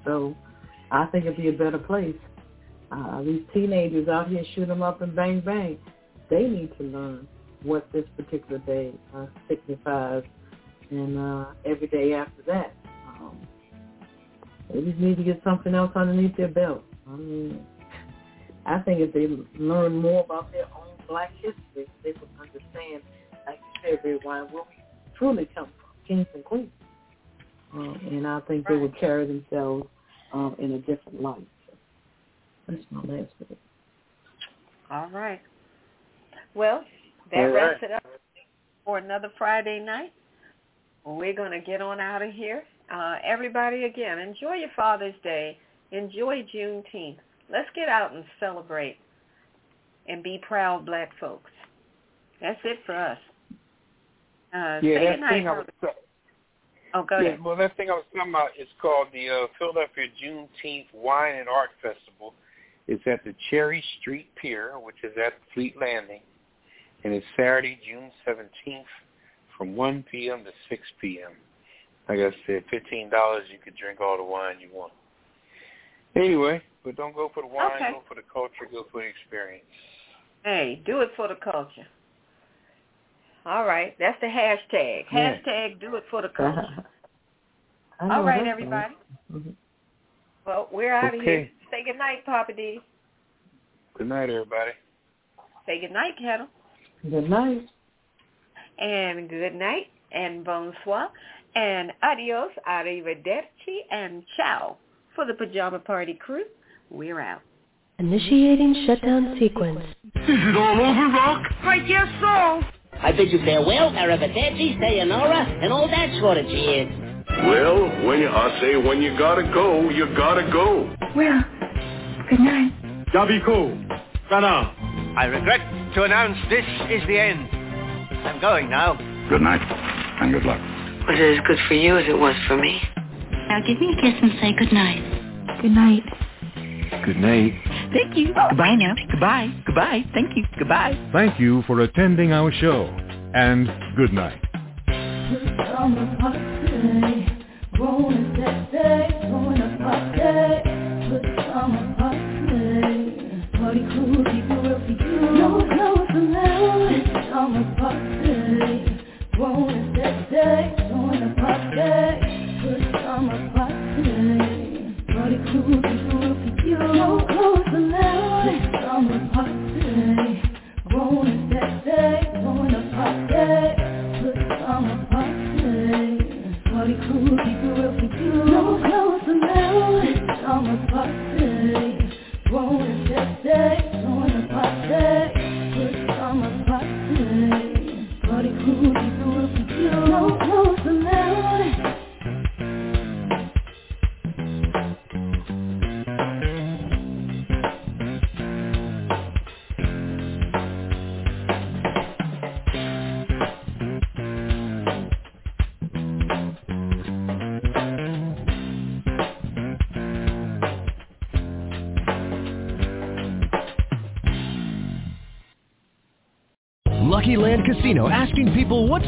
So I think it'd be a better place. These teenagers out here shoot them up and bang, bang. They need to learn what this particular day signifies, and every day after that. They just need to get something else underneath their belt. I mean, I think if they learn more about their own black history, they would understand, like you said, everyone, where we truly come from, kings and queens. And I think they would carry themselves in a different light. That's my last bit. All right. Well, that wraps it up for another Friday night. We're going to get on out of here. Everybody, again, enjoy your Father's Day. Enjoy Juneteenth. Let's get out and celebrate and be proud black folks. That's it for us. Go ahead. Well, that thing I was talking about is called the Philadelphia Juneteenth Wine and Art Festival. It's at the Cherry Street Pier, which is at Fleet Landing, and it's Saturday, June 17th from 1 p.m. to 6 p.m. Like I said, $15, you could drink all the wine you want. Anyway, but don't go for the wine, go for the culture, go for the experience. Hey, do it for the culture. All right, that's the hashtag. Yeah. Hashtag do it for the culture. All right, everybody. Mm-hmm. Well, we're out of here. Say good night, Papa D. Good night, everybody. Say good night, Kettle. Good night. And good night, and bonsoir. And adios, arrivederci, and ciao. For the Pajama Party crew, we're out. Initiating shutdown sequence. Is it all over, Rock? I guess so. I bid you farewell, arrivederci, sayonara, and all that sort of cheers. Well, when you gotta go, you gotta go. Well, good night. Yabiko, Vanna. I regret to announce this is the end. I'm going now. Good night, and good luck. Was it as good for you as it was for me? Now give me a kiss and say good night. Good night. Good night. Thank you. Goodbye now. Goodbye. Goodbye. Thank you. Goodbye. Thank you for attending our show, and good night. Casino, asking people, what's